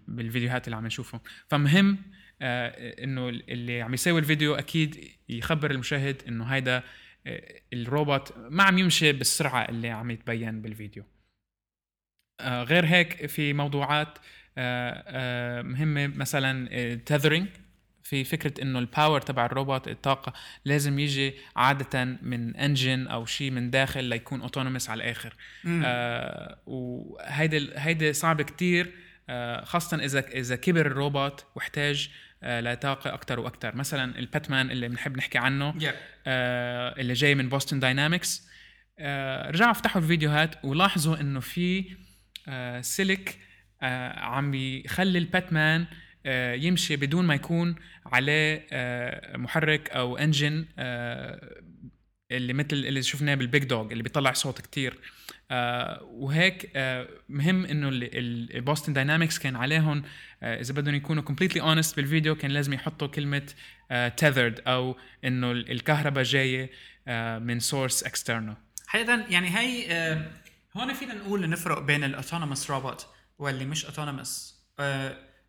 بالفيديوهات اللي عم نشوفهم. فمهم إنه اللي عم يسوي الفيديو أكيد يخبر المشاهد إنه هيدا الروبوت ما عم يمشي بالسرعة اللي عم يتبين بالفيديو. غير هيك في موضوعات مهمة مثلا tethering، في فكرة إنه الباور تبع الروبوت الطاقة لازم يجي عادة من انجن أو شيء من داخل ليكون أوتونومس على الآخر. آه وهيدا هيدا صعب كتير، آه خاصة إذا إذا كبر الروبوت واحتاج آه لطاقة أكتر وأكتر. مثلا الباتمان اللي بنحب نحكي عنه yeah. آه اللي جاي من بوستون داينامكس، آه رجعوا افتحوا الفيديوهات ولاحظوا إنه في آه سلك آه عم يخلي الباتمان يمشي بدون ما يكون عليه محرك أو انجن، اللي مثل اللي شفناه بالبيج دوغ اللي بيطلع صوت كتير. وهيك مهم إنه البوستن داينامكس كان عليهم إذا بدهم يكونوا completely honest بالفيديو كان لازم يحطوا كلمة tethered أو إنه الكهرباء جاية من source external. حقيقة يعني هاي هون فينا نقول نفرق بين الأوتونومس روبوت واللي مش أوتونومس،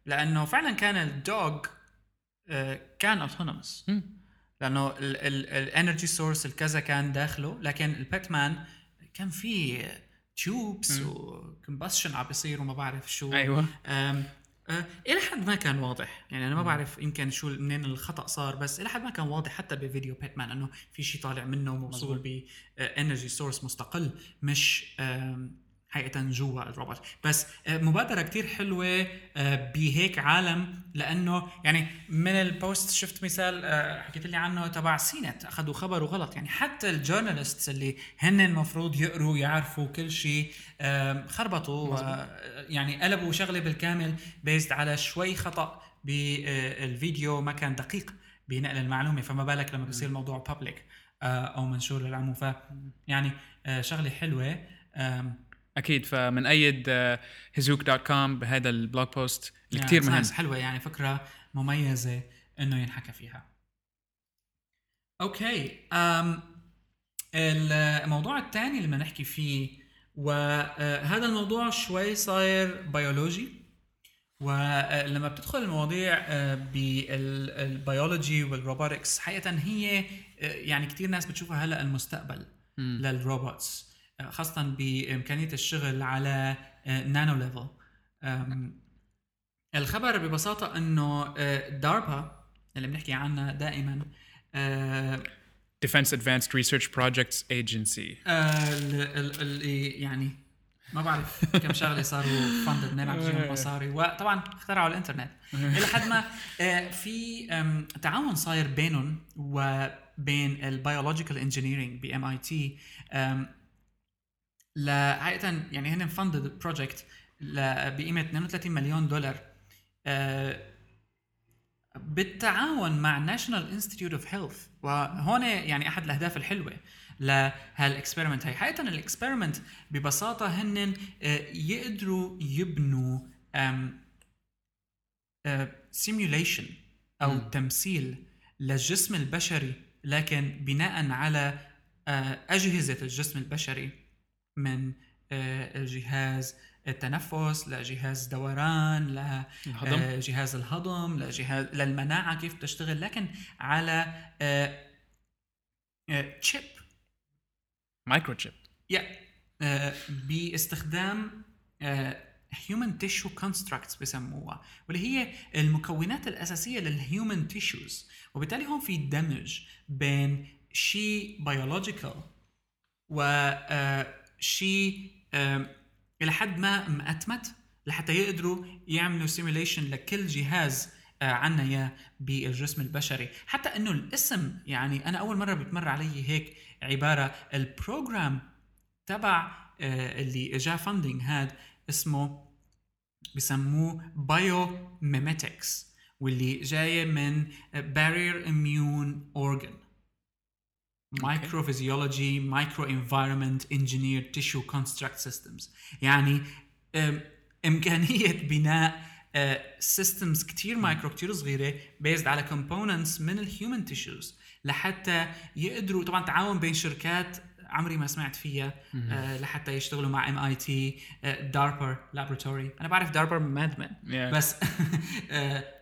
لأنه فعلاً كان الدوغ كان أوتونومس لأنه ال ال الانرجي سورس الكذا كان داخله، لكن الباتمان كان فيه تيوبس وكمباشن عم بيصير وما بعرف شو. أيوة. آم آم إلى حد ما كان واضح، يعني أنا ما بعرف يمكن شو منين الخطأ صار، بس إلى حد ما كان واضح حتى بفيديو باتمان أنه في شيء طالع منه وموصول بانرجي سورس مستقل، مش حقيقة جوا الروبوت. بس مبادرة كتير حلوة بهيك عالم، لأنه يعني من البوست شفت مثال حكيت لي عنه تبع سينت، أخذوا خبر وغلط. يعني حتى الجورناليستس اللي هن المفروض يقروا يعرفوا كل شيء خربطوا، يعني قلبوا شغلة بالكامل بيزد على شوي خطأ بالفيديو ما كان دقيق بنقل المعلومة، فما بالك لما بيصير الموضوع بابليك أو منشور للعموم. ف يعني شغلة حلوة أكيد. فمن أيد هزوك دوت كوم بهذا البلوج بوست اللي كتير مهم، حلوة يعني فكرة مميزة إنه ينحكى فيها. أوكي، الموضوع الثاني اللي بنحكي فيه، وهذا الموضوع شوي صاير بيولوجي، ولما بتدخل المواضيع بالبيولوجي والروبوتكس حقيقة هي يعني كتير ناس بتشوفها هلأ المستقبل للروبوتس، خاصة بإمكانية الشغل على نانو ليفل. الخبر ببساطة أنه داربا اللي بنحكي عنها دائما، Defense Advanced Research Projects Agency، اللي يعني ما بعرف كم شغلة صاروا فاندد نلعب جيهم مصاري، وطبعا اخترعوا الانترنت إلى حد ما. في تعاون صاير بينهم وبين البيولوجيكال انجينيرينج بام اي تي، لا حقيقة يعني هن فاندد بروجكت بقيمة اثنين وثلاثين مليون دولار بالتعاون مع National Institute of Health. وهون يعني أحد الأهداف الحلوة لهالإكسبيرمنت هاي، حقيقة الإكسبيرمنت ببساطة هن يقدروا يبنوا simulation أو م. تمثيل للجسم البشري، لكن بناء على أجهزة الجسم البشري، من جهاز التنفس لجهاز دوران لجهاز الهضم لجهاز للمناعة كيف تشتغل، لكن على تشيب مايكرو تشيب باستخدام human tissue constructs بسموها، واللي هي المكونات الأساسية للhuman tissues. وبالتالي هم في دمج بين شيء biological و شيء إلى حد ما مأتمت، لحتى يقدروا يعملوا سيميليشن لكل جهاز عنا يا بالجسم البشري. حتى إنه الاسم، يعني أنا أول مرة بتمر علي هيك عبارة، البروجرام تبع اللي جاء فاندينج هاد اسمه بسموه Biomimetics، واللي جاية من Barrier Immune Organ Microphysiology Microenvironment Engineered Tissue Construct Systems. يعني إمكانية بناء systems كتير مايكرو كتير صغيرة based على components من الhuman tissues، لحتى يقدروا طبعا تعاون بين شركات عمري ما سمعت فيها لحتى يشتغلوا مع إم آي تي DARPA Laboratory. أنا بعرف DARPA مادمن yeah. بس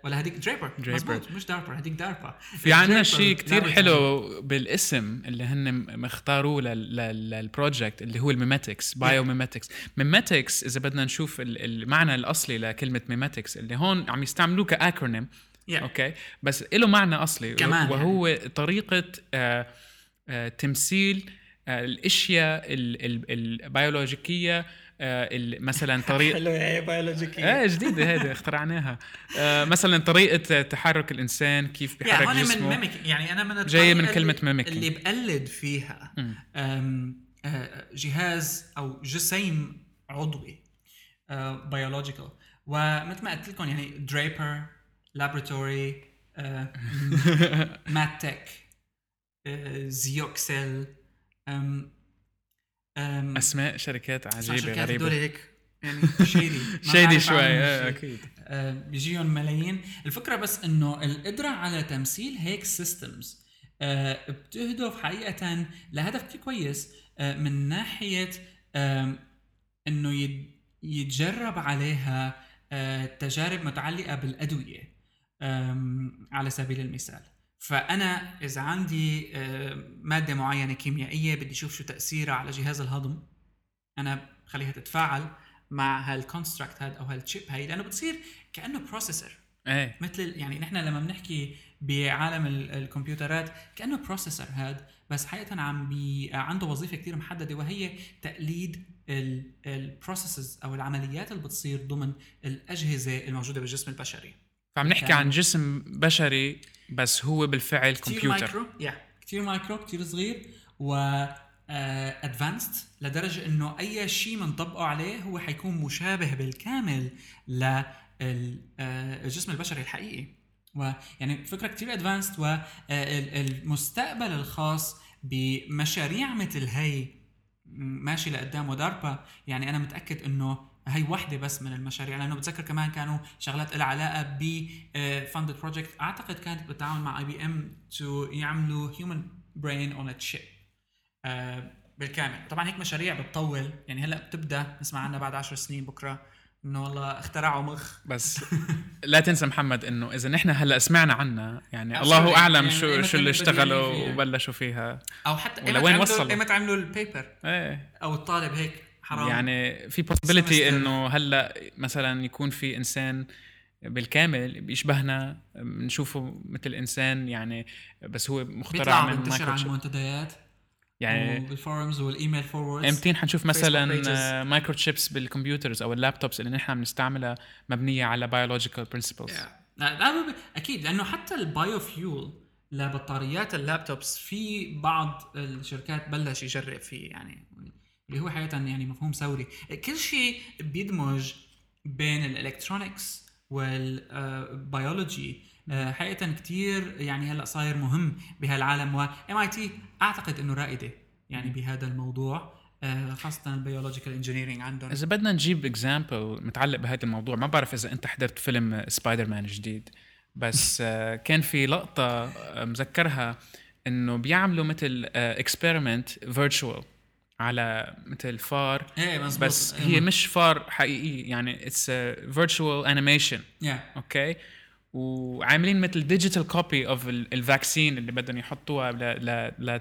ولا هديك Draper مظبوط، مش DARPA هديك DARPA. في عنا شيء كتير حلو بالاسم اللي هن مختاروه للبروجكت اللي هو الميماتكس، بايوميماتكس. ميماتكس إذا بدنا نشوف المعنى الأصلي لكلمة ميماتكس، اللي هون عم يستعملوه كأكرونيم yeah. أوكي، بس له معنى أصلي كمان، وهو يعني طريقة آآ آآ تمثيل الاشياء البيولوجيكيه، مثلا طريقه بيولوجيكيه اه جديده هذه اخترعناها، مثلا طريقه تحرك الانسان كيف بيحرك جسمه. من يعني انا من جاي من كلمه ميميك اللي بقلد فيها جهاز او جسيم عضوي بيولوجيكال. ومثل ما قلت لكم يعني دريبر لابراتوري ماتك زيوكسل، أم أم أسماء شركات عجيبة غريبة دوليك يعني شيدي شيدي شوي أكيد بيجيون ملايين. الفكرة بس إنه القدرة على تمثيل هيك سيستمز بتهدف حقيقة لهدف كتير كويس، من ناحية إنه يتجرب عليها تجارب متعلقة بالأدوية على سبيل المثال. فأنا إذا عندي مادة معينة كيميائية بدي أشوف شو تأثيرها على جهاز الهضم، أنا خليها تتفاعل مع هالكونستراكت هاد أو هالشيب هاي، لأنه بتصير كأنه بروسيسر أي. مثل يعني نحن لما بنحكي بعالم الكمبيوترات كأنه بروسيسور هاد، بس حقيقة عم بي عنده وظيفة كتير محددة، وهي تقليد البروسيسز أو العمليات اللي بتصير ضمن الأجهزة الموجودة بالجسم البشري. فعم نحكي عن جسم بشري بس هو بالفعل كمبيوتر. كتير مايكرو، yeah. كتير مايكرو، كتير صغير و advanced لدرجة إنه أي شيء منطبقه عليه هو حيكون مشابه بالكامل للجسم البشري الحقيقي. ويعني فكرة كتير advanced، والمستقبل الخاص بمشاريع مثل هاي ماشي لقدام. وداربا يعني أنا متأكد إنه هاي واحدة بس من المشاريع، لأنه بتذكر كمان كانوا شغلات العلاقة بfunded project، أعتقد كانت بالتعاون مع آي بي إم to يعملوا human brain on a chip آه بالكامل. طبعا هيك مشاريع بتطول، يعني هلا بتبدا نسمع عنها بعد عشر سنين، بكره انه والله اخترعوا مخ. بس لا تنسى محمد انه اذا نحن هلا سمعنا عنها يعني الله اعلم يعني شو يعني شو اللي اشتغلوا فيها. وبلشوا فيها او حتى وين وصلوا، ايمت عملوا البيبر ايه. او الطالب هيك حرام، يعني في possibility انه هلا مثلا يكون في انسان بالكامل بيشبهنا نشوفه مثل انسان يعني، بس هو مخترع من منتديات يعني بالفورمز والايميل فوروردز. امتين حنشوف مثلا مايكرو تشيبس بالكمبيوترز او اللابتوبس اللي نحن بنستعملها مبنيه على بايولوجيكال برينسيبلز؟ لا اكيد، لانه حتى البايو فيول لبطاريات اللابتوبس في بعض الشركات بلش يجرب فيه، يعني اللي هو حقيقه يعني مفهوم ثوري. كل شيء بيدمج بين الالكترونكس والبيولوجي حقيقة كتير يعني هلأ صاير مهم بهالعالم. و إم آي تي أعتقد أنه رائدة يعني بهذا الموضوع، خاصة البيولوجيكال انجينيرينج عندهم. إذا بدنا نجيب إكزامبل متعلق بهذا الموضوع، ما بعرف إذا أنت حضرت فيلم سبايدر مان جديد، بس كان في لقطة مذكرها أنه بيعملوا مثل experiment virtual على مثل فار، بس هي مش فار حقيقي، يعني it's a virtual animation أوكي yeah. okay. وعاملين مثل ديجيتال كوبي اوف الفاكسين اللي بدهم يحطوها ل ل ل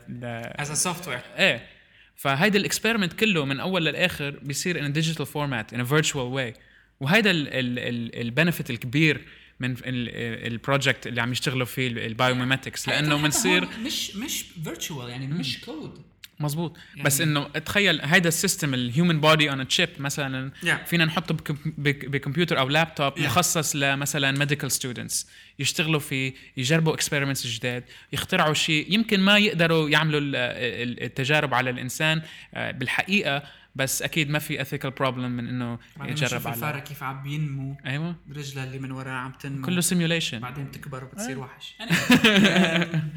از سوفت وير ايه. فهيدا الاكسبيرمنت كله من اول للاخر بيصير ان ديجيتال فورمات ان فيرتشوال واي، وهيدا البنفيت الكبير من البروجكت اللي عم يشتغلوا فيه البايوميماتكس، لانه بنصير مش مش فيرتشوال يعني مش كود مزبوط يعني. بس انه تخيل هيدا السيستم الهيومن بودي اون ا تشيب مثلا yeah. فينا نحطه بكمبيوتر او لابتوب yeah. مخصص لمثلا ميديكال ستودنتس يشتغلوا فيه، يجربوا اكسبيرمنتس جداد، يخترعوا شيء يمكن ما يقدروا يعملوا التجارب على الانسان بالحقيقه، بس اكيد ما في ethical problem من انه يجرب على الفار كيف عم بينمو ايوه رجله اللي من وراء عم تنمو كله simulation، بعدين بتكبر وبتصير أيوة. وحش يعني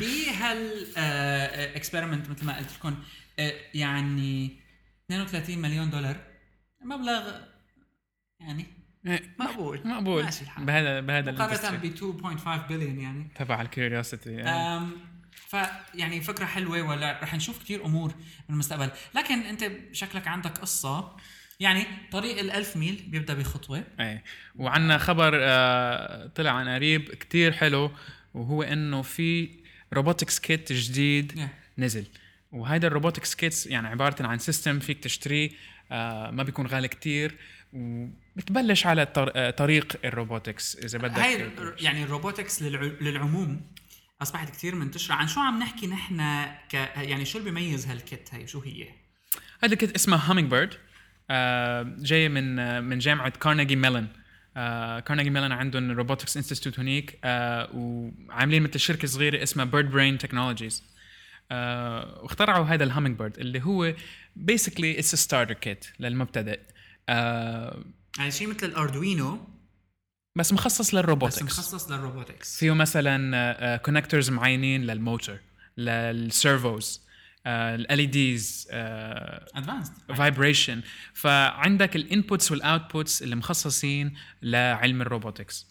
بهال experiment مثل ما قلت لكم يعني اثنين وثلاثين مليون دولار مبلغ يعني مقبول مقبول بهذا بهذا مقارنة ب اثنين فاصلة خمسة بليون يعني تبع الكيوريوسيتي يعني. فيعني فكرة حلوة، ولا رح نشوف كتير أمور من المستقبل. لكن أنت شكلك عندك قصة، يعني طريق الألف ميل بيبدأ بخطوة. أي وعنا خبر آه طلع عن قريب كتير حلو، وهو إنه في روبوتكس كيت جديد yeah. نزل. وهذا الروبوتكس كيت يعني عبارة عن سيستم فيك تشتريه آه ما بيكون غالي كتير، وبتبلش على طريق الروبوتكس إذا بدك. هاي يعني الروبوتكس للعموم أصبحت كتير منتشرة. عن شو عم نحكي نحن ك... يعني شو اللي بيميز هالكت هاي؟ شو هي؟ هذا الكت اسمه هامينغبيرد آه جاي من آه من جامعة كارنيجي ميلون. آه كارنيجي ميلون عندهم روبوتكس انستيتوت هناك آه وعاملين مثل شركة صغيرة اسمها Birdbrain Technologies آه واخترعوا هذا الهامينغبيرد اللي هو basically it's a starter kit للمبتدئ آه يعني شيء مثل الأردوينو بس مخصص للروبوتكس. بس مخصص للروبوتكس. فيه مثلا كونكتورز uh, معينين للموتور، للسيرفوز، ال إل إي ديز، advanced vibration. فعندك الانبوتس والاوتبوتس اللي مخصصين لعلم الروبوتكس.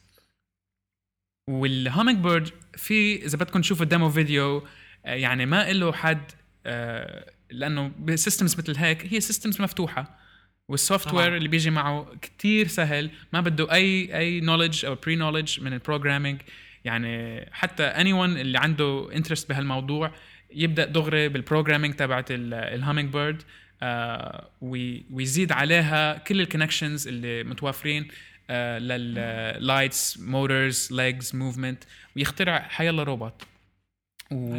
والهامينغبيرد في اذا بدكم تشوفوا ديمو فيديو يعني ما له حد آه لانه بسيستمز مثل هيك هي سيستمز مفتوحة، والسوفت وير اللي بيجي معه كتير سهل، ما بده أي أي knowledge أو pre knowledge من البروغرامينج. يعني حتى anyone اللي عنده interest بهالموضوع يبدأ دغري بالبروغرامينج تبعت الهامينغبيرد آه ويزيد عليها كل الكونكشنز اللي متوافرين لللايتس موتورز ليجز موفمنت، ويخترع حيلا روبوت. و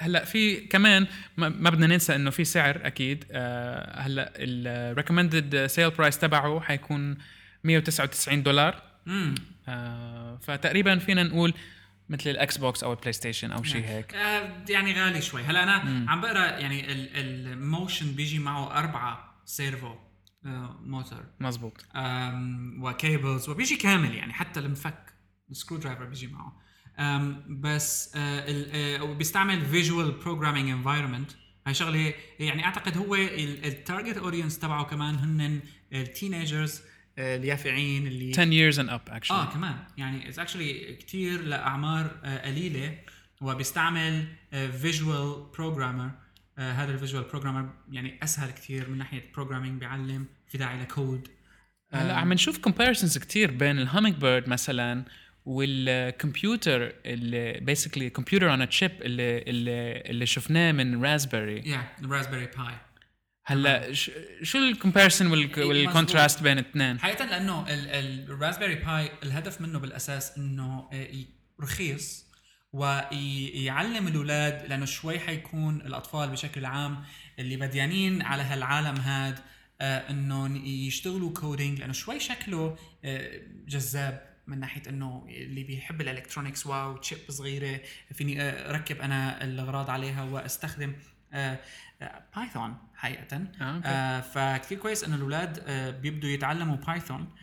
هلا في كمان ما بدنا ننسى انه في سعر اكيد. هلا الريكومندد سيل برايس تبعه حيكون مية وتسعة وتسعين دولار. امم فتقريبا فينا نقول مثل الاكس بوكس او البلاي ستيشن او شيء هيك، يعني غالي شوي. هلا انا مم. عم بقرا يعني الموشن بيجي معه أربعة سيرفو موتور، مزبوط، وكيبلز، وبيجي كامل يعني حتى المفك السكرو درايفر بيجي معه. بس بيستعمل فيجوال بروجرامينج انفايرمنت. هاي شغله يعني اعتقد هو التارجت اودينس تبعه كمان هن التينيجرز اليافعين اللي ten years and up actually. اه كمان يعني it's actually كتير لأعمار قليلة. وبيستعمل visual programmer. هذا الفيجوال بروجرامر يعني أسهل كتير من ناحية programming، بيعلم في داعي لكود. هلا عم نشوف comparisons كتير بين الهامينجبيرد مثلا والكمبيوتر اللي basically computer on a chip اللي اللي, اللي شفناه من راسبيري. yeah الراسبيري باي. هلا شو الكومبارسون والكونتراست بين الاثنين؟ حقيقة لأنه الراسبيري باي الهدف منه بالأساس إنه رخيص ويعلم الأولاد، لأنه شوي حيكون الأطفال بشكل عام اللي بديانين على هالعالم هاد إنه يشتغلوا كودينج، لأنه شوي شكله جذاب من ناحية إنه اللي بيحب الإلكترونيكس. واو تشيب صغيرة فيني أركب أنا الأغراض عليها وأستخدم بايثون حقيقة. آه، آه، فكتير كويس أن الأولاد آه، بيبدوا يتعلموا بايثون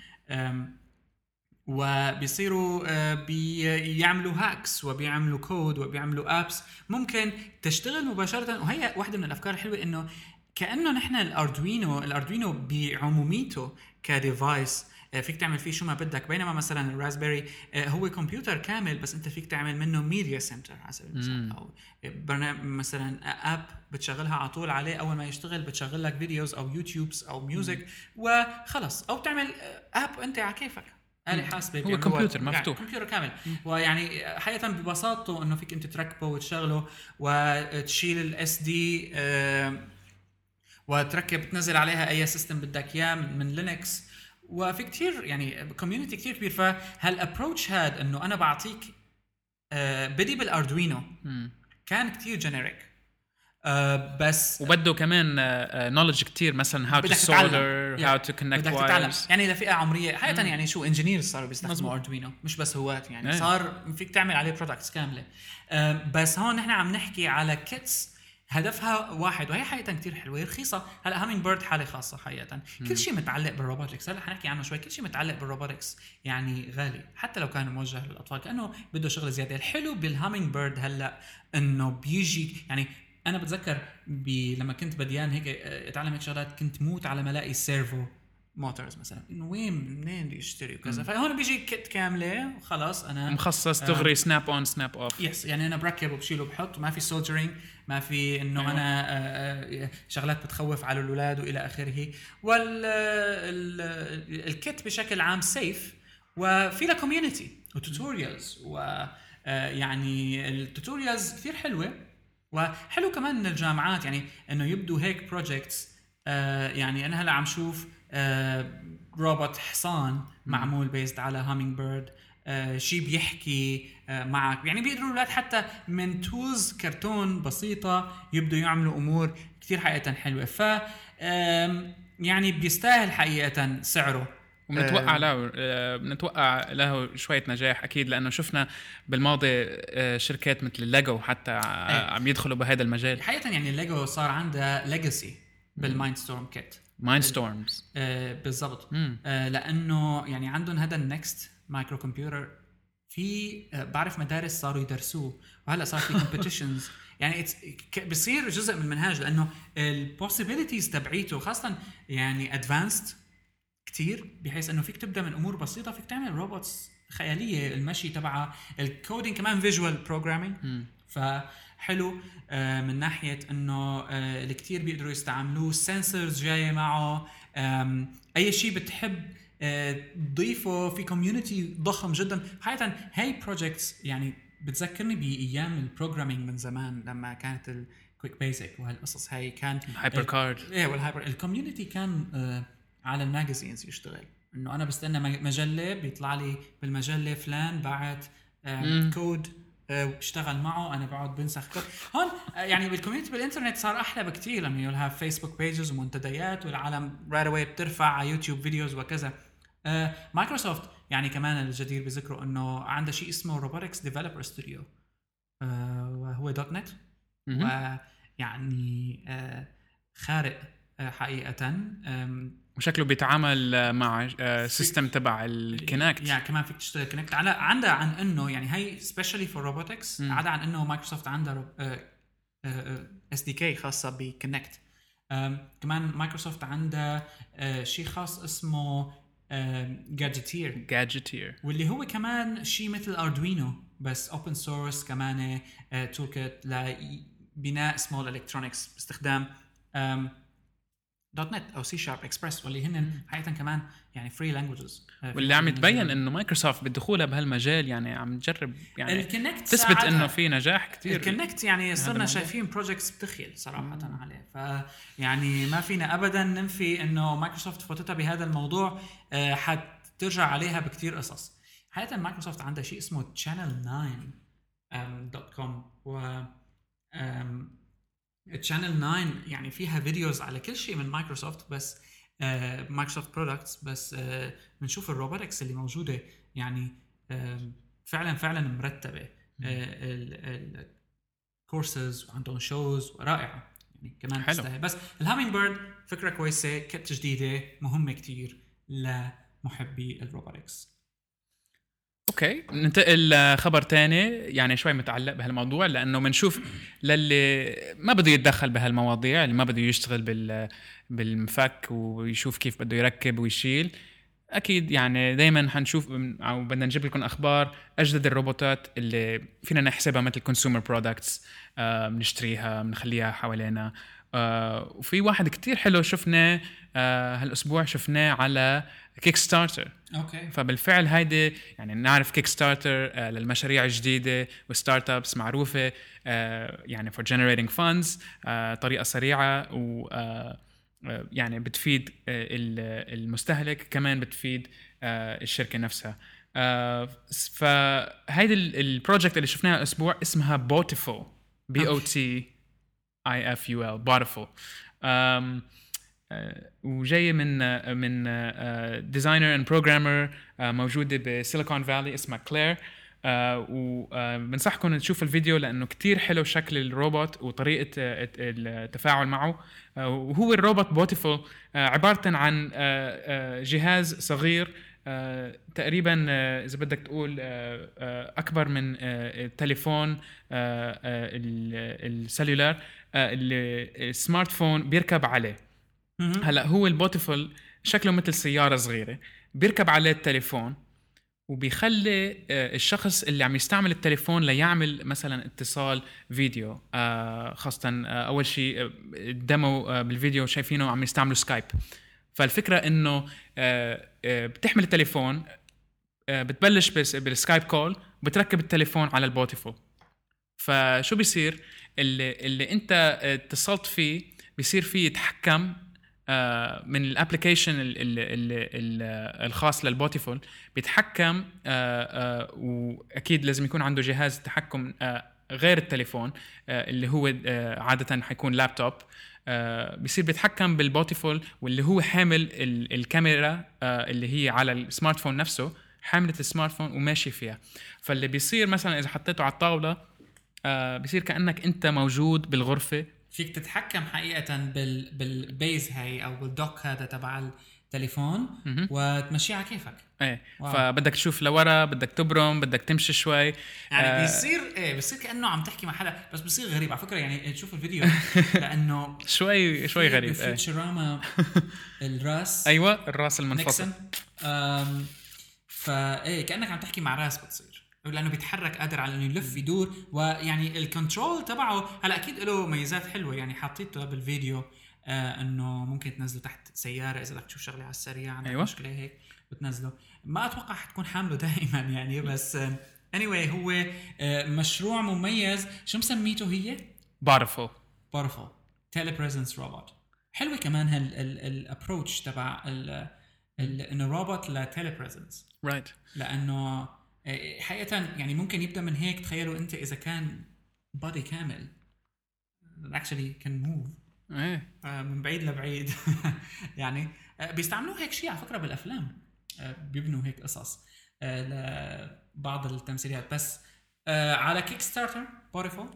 وبيصيروا آه، بيعملوا هاكس وبيعملوا كود وبيعملوا أبس ممكن تشتغل مباشرة. وهي واحدة من الأفكار الحلوة إنه كأنه نحن الأردوينو الأردوينو بعموميته كديفايس فيك تعمل فيه شو ما بدك، بينما مثلا الراسبيري هو كمبيوتر كامل بس انت فيك تعمل منه ميديا سنتر على سبيل المثال، او برنامج مثلا اب بتشغلها على طول عليه، اول ما يشتغل بتشغل لك فيديوز او يوتيوبس او ميوزك وخلص، او تعمل اب انت على كيفك آلة حاسبة. هو كمبيوتر مفتوح، كمبيوتر كامل. مم. ويعني حقيقة ببساطته انه فيك انت تركبه وتشغله وتشيل الاس دي وتركب تنزل عليها اي سيستم بدك اياه من لينكس. وفي كتير يعني كوميونيتي كتير كبير. فهالابروتش هاد انه انا بعطيك آه بدي بالاردوينو كان كتير جينيريك آه بس وبده كمان نوليدج آه كتير، مثلا هاو تو سولدر، هاو تو كونكت وايرز، يعني لفئة عمرية حقيقة. يعني شو انجينيرز صاروا بيستخدموا اردوينو مش بس هواة، يعني ايه. صار فيك تعمل عليه برودكتس كاملة. آه بس هون نحن عم نحكي على كيتس هدفها واحد، وهي حقيقة كتير حلوة رخيصة. هلا هامينجبيرد حالة خاصة حقيقة. كل شيء متعلق بالروبوتكس هلا حنحكي عنه شوي، كل شيء متعلق بالروبوتكس يعني غالي حتى لو كان موجه للأطفال، كأنه بده شغل زيادة. الحلو بالهامينجبيرد هلا إنه بيجي، يعني أنا بتذكر لما كنت بديان هيك اتعلم هيك شغلات كنت موت على ملاقي سيرفو موتورز مثلا، انه وين منين بدي اشتري وكذا. فهون بيجي كت كامله وخلاص انا مخصص تغري سناب اون سناب اوف. يس يعني انا بركبه وبشيله وبحط، ما في سولدرينج، ما في انه أيوة. انا شغلات بتخوف على الاولاد والى اخره. والكت بشكل عام سيف وفي له كوميونتي وتوتوريالز، ويعني التوتوريالز كثير حلوه. وحلو كمان من الجامعات يعني انه يبدو هيك بروجكتس. يعني انا هلا عم شوف آه، روبوت حصان معمول بيست على هامينجبيرد، آه، شي بيحكي آه، معك. يعني بيقدروا الولاد حتى من تولز كرتون بسيطة يبدوا يعملوا أمور كتير حقيقة حلوة. ف يعني بيستاهل حقيقة سعره، وبنتوقع له بنتوقع له شوية نجاح أكيد، لأنه شفنا بالماضي شركات مثل ليجو حتى عم يدخلوا بهذا المجال حقيقة. يعني ليجو صار عندها ليجاسي بالمايندستورم كيت Mindstorms آه بالضبط. آه لأنه يعني عندهم هذا النكست مايكرو كمبيوتر في آه بعرف مدارس صاروا يدرسوه، وهلأ صار في competitions. يعني بصير جزء من المنهج، لأنه ال possibilities تبعيته خاصة يعني advanced كتير، بحيث أنه فيك تبدأ من أمور بسيطة، فيك تعمل روبوتس خيالية، المشي تبعها الكودين كمان visual programming. مم. فحلو من ناحية أنه الكتير بيقدروا يستعملوه، سنسورز جاية معه، أي شيء بتحب تضيفه في كوميونيتي ضخم جدا حقيقة. هاي بروجكتس يعني بتذكرني بأيام البروغرامينج من زمان، لما كانت الكويك بيزك وهالقصص هاي، كان الهايبر كارد. إيه والهايبر الكوميونيتي كان على الماجازينز يشتغل، انه انا بستنى مجله بيطلع لي بالمجله فلان بعت كود اشتغل معه، انا بقعد بنسخ كود. هون يعني بالكوميونتي بالانترنت صار احلى بكتير لما يلها فيسبوك بيجز ومنتديات والعالم رايت اواي بترفع على يوتيوب فيديوز وكذا. مايكروسوفت يعني كمان الجدير بذكره انه عنده شيء اسمه روبوتكس ديفلوبر ستوديو وهو دوت نت، ويعني خارق حقيقة، وشكله بيتعامل مع سيستم تبع الكينكت. يعني كمان فيك تشتغل كينكت على عنده عن انه يعني هي سبيشالي فور روبوتكس، عدا عن انه مايكروسوفت عنده اس دي كي خاصه بكينكت. كمان مايكروسوفت عندها شيء خاص اسمه Gadgeteer Gadgeteer واللي هو كمان شيء مثل Arduino بس open source، كمان toolkit لبناء small electronics باستخدام دوت نت أو سي شارب إكسبرس، واللي هن حقيقة كمان يعني free languages. واللي عم يتبين إنه مايكروسوفت بدخولها بهالمجال يعني عم تجرب، يعني تثبت إنه في نجاح كتير. الكنكت يعني صرنا شايفين projects بتخيل صراحة مم. عليه، فيعني ما فينا أبدا ننفي إنه مايكروسوفت فوتتها بهذا الموضوع، آه حترجع عليها بكتير قصص. حقيقة مايكروسوفت عندها شيء اسمه تشانل ناين دوت كوم و Channel ناين يعني فيها فيديوز على كل شيء من مايكروسوفت، بس مايكروسوفت برودكتس، بس بنشوف الروبوتكس اللي موجودة يعني فعلا فعلا مرتبة، الكورسز وعندهم شوز رائعة يعني كمان تستاهل. بس الهامينغبيرد فكرة كويسة، كت جديدة مهمة كتير لمحبي الروبوتكس. اوكي، ننتقل خبر تاني يعني شوي متعلق بهالموضوع، لانه منشوف للي ما بده يتدخل بهالمواضيع، اللي ما بده يشتغل بال بالمفك ويشوف كيف بده يركب ويشيل، اكيد يعني دايما حنشوف او بدنا نجيب لكم اخبار اجدد الروبوتات اللي فينا نحسبها مثل كونسيومر برودكتس، بنشتريها بنخليها حوالينا. وفي واحد كتير حلو شفناه هالاسبوع، شفناه على كيكستارتر. اوكي، فبالفعل هيدي يعني نعرف كيكستارتر للمشاريع الجديده والستارت ابس معروفه يعني فور جنريتنج فاندز، طريقه سريعه و يعني بتفيد المستهلك، كمان بتفيد الشركه نفسها. فهيدي البروجكت اللي شفناها الاسبوع اسمها بوتيفول، بي او تي اي اف يو ال، بوتيفول، وجاي من من ديزاينر اند بروجرامر موجوده بسيليكون فالي اسمها كلير. وبنصحكم تشوفوا الفيديو لانه كتير حلو شكل الروبوت وطريقه التفاعل معه. وهو الروبوت بوتيفول عباره عن جهاز صغير تقريبا اذا بدك تقول اكبر من التليفون السلولار، السمارت فون بيركب عليه. هلا هو البوتيفول شكله مثل سيارة صغيرة بيركب عليه التليفون، وبيخلي الشخص اللي عم يستعمل التليفون ليعمل مثلا اتصال فيديو، خاصة أول شيء الدمو بالفيديو شايفينه عم يستعملوا سكايب. فالفكرة إنه بتحمل التليفون، بتبلش بالسكايب كول، بتركب التليفون على البوتيفول، فشو بيصير اللي, اللي أنت اتصلت فيه بيصير فيه يتحكم من الابليكيشن الخاص للبوتيفول، بيتحكم، واكيد لازم يكون عنده جهاز تحكم غير التليفون اللي هو عاده حيكون لابتوب، بيصير بيتحكم بالبوتيفول واللي هو حامل الكاميرا اللي هي على السمارت فون نفسه، حامله السمارت فون وماشي فيها. فاللي بيصير مثلا اذا حطيته على الطاوله بيصير كانك انت موجود بالغرفه، فيك تتحكم حقيقة بال بالبيز هاي أو بالدوك هذا تبع التليفون وتمشي على كيفك. إيه، فبدك تشوف لورا، بدك تبرم، بدك تمشي شوي، يعني بيصير إيه بيصير كأنه عم تحكي مع حدا، بس بيصير غريب على فكرة. يعني تشوف الفيديو لأنه شوي شوي غريب. في فيتشراما الراس، أيوة الراس المنفصل، فا إيه كأنك عم تحكي مع راس، بتصير لأنه بيتحرك قادر على إنه يلف يدور. ويعني الكنترول تبعه هلا أكيد له ميزات حلوة، يعني حطيته بالفيديو آه إنه ممكن تنزله تحت سيارة إذا بدك تشوف شغلة على السريع عن أيوة. مشكلة هيك وتنزله، ما أتوقع حتكون حامله دائما يعني، بس آه anyway هو آه مشروع مميز. شو مسميته هي؟ بوتيفول بوتيفول تيلي بريزنس روبوت. حلوة كمان هالابروتش تبع انه روبوت لتيليبريزنس رايت right. لانه حقيقة يعني ممكن يبدا من هيك. تخيلوا انت اذا كان بودي كامل actually can move ايه من بعيد لبعيد يعني بيستعملوا هيك شيء على فكرة بالافلام، بيبنوا هيك قصص لبعض التمثيليات. بس على كيكستارتر بوتيفول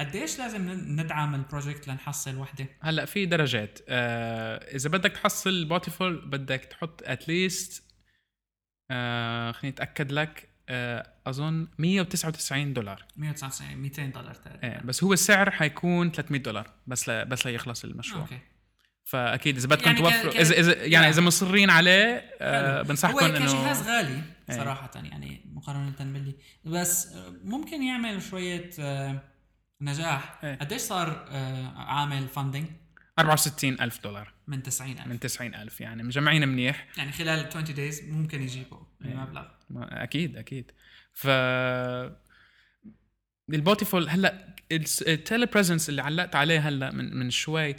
قديش لازم ندعم البروجكت لنحصل وحده؟ هلا في درجات. آه اذا بدك تحصل بوتيفول بدك تحط اتليست آه خليني اتاكد لك آه اظن مية وتسعة وتسعين دولار مية وتسعة وتسعين مئتين دولار تقريبا. آه بس هو السعر حيكون ثلاثمية دولار بس ل... بس ليخلص المشروع. أوكي. فاكيد اذا بدكم يعني توفروا ك... اذا اذا يعني, يعني اذا مصرين عليه آه بنصحكم انه هو جهاز غالي صراحه هي. يعني مقارنه باللي بس ممكن يعمل شويه آه نجاح. ايه. قديش صار عامل فاندينج؟ أربعة وستين ألف دولار من تسعين ألف من تسعين ألف يعني مجمعين منيح يعني خلال عشرين دايز ممكن يجيبوا المبلغ. ايه. أكيد أكيد. ف البوتيفول هلأ التيلي بريزنس اللي علقت عليه هلأ من, من شوي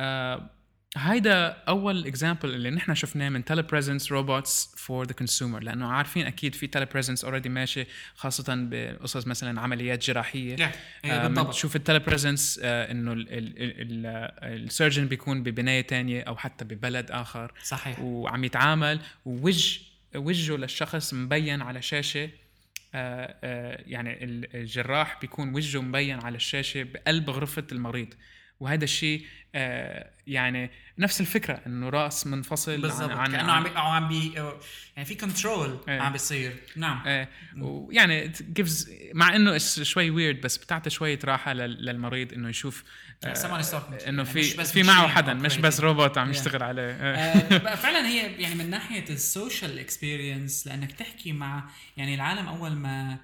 آه هيدا أول example اللي نحن شفناه من تيلي بريزنس روبوتس for the consumer، لأنه عارفين أكيد في تيلي بريزنس already ماشي خاصة بقصص مثلا عمليات جراحية. yeah. آه بنشوف التيلي بريزنس آه إنه السيرجن بيكون ببناية تانية أو حتى ببلد آخر. صحيح. وعم يتعامل ووجه وجهه للشخص مبين على شاشة. آه آه يعني الجراح بيكون وجهه مبين على الشاشة بقلب غرفة المريض، وهذا الشيء آه يعني نفس الفكرة إنه رأس منفصل عن, عن كأنه عم عم بي يعني في كنترول آه عم بيصير. نعم. آه ويعني gives مع إنه شوي ويرد بس بتعطي شوية راحة للمريض إنه يشوف آه إنه في يعني في معه حدا مش بس روبوت عم يشتغل yeah. عليه. آه فعلًا هي يعني من ناحية السوشيال إكسبيرينس لأنك تحكي مع يعني العالم. أول ما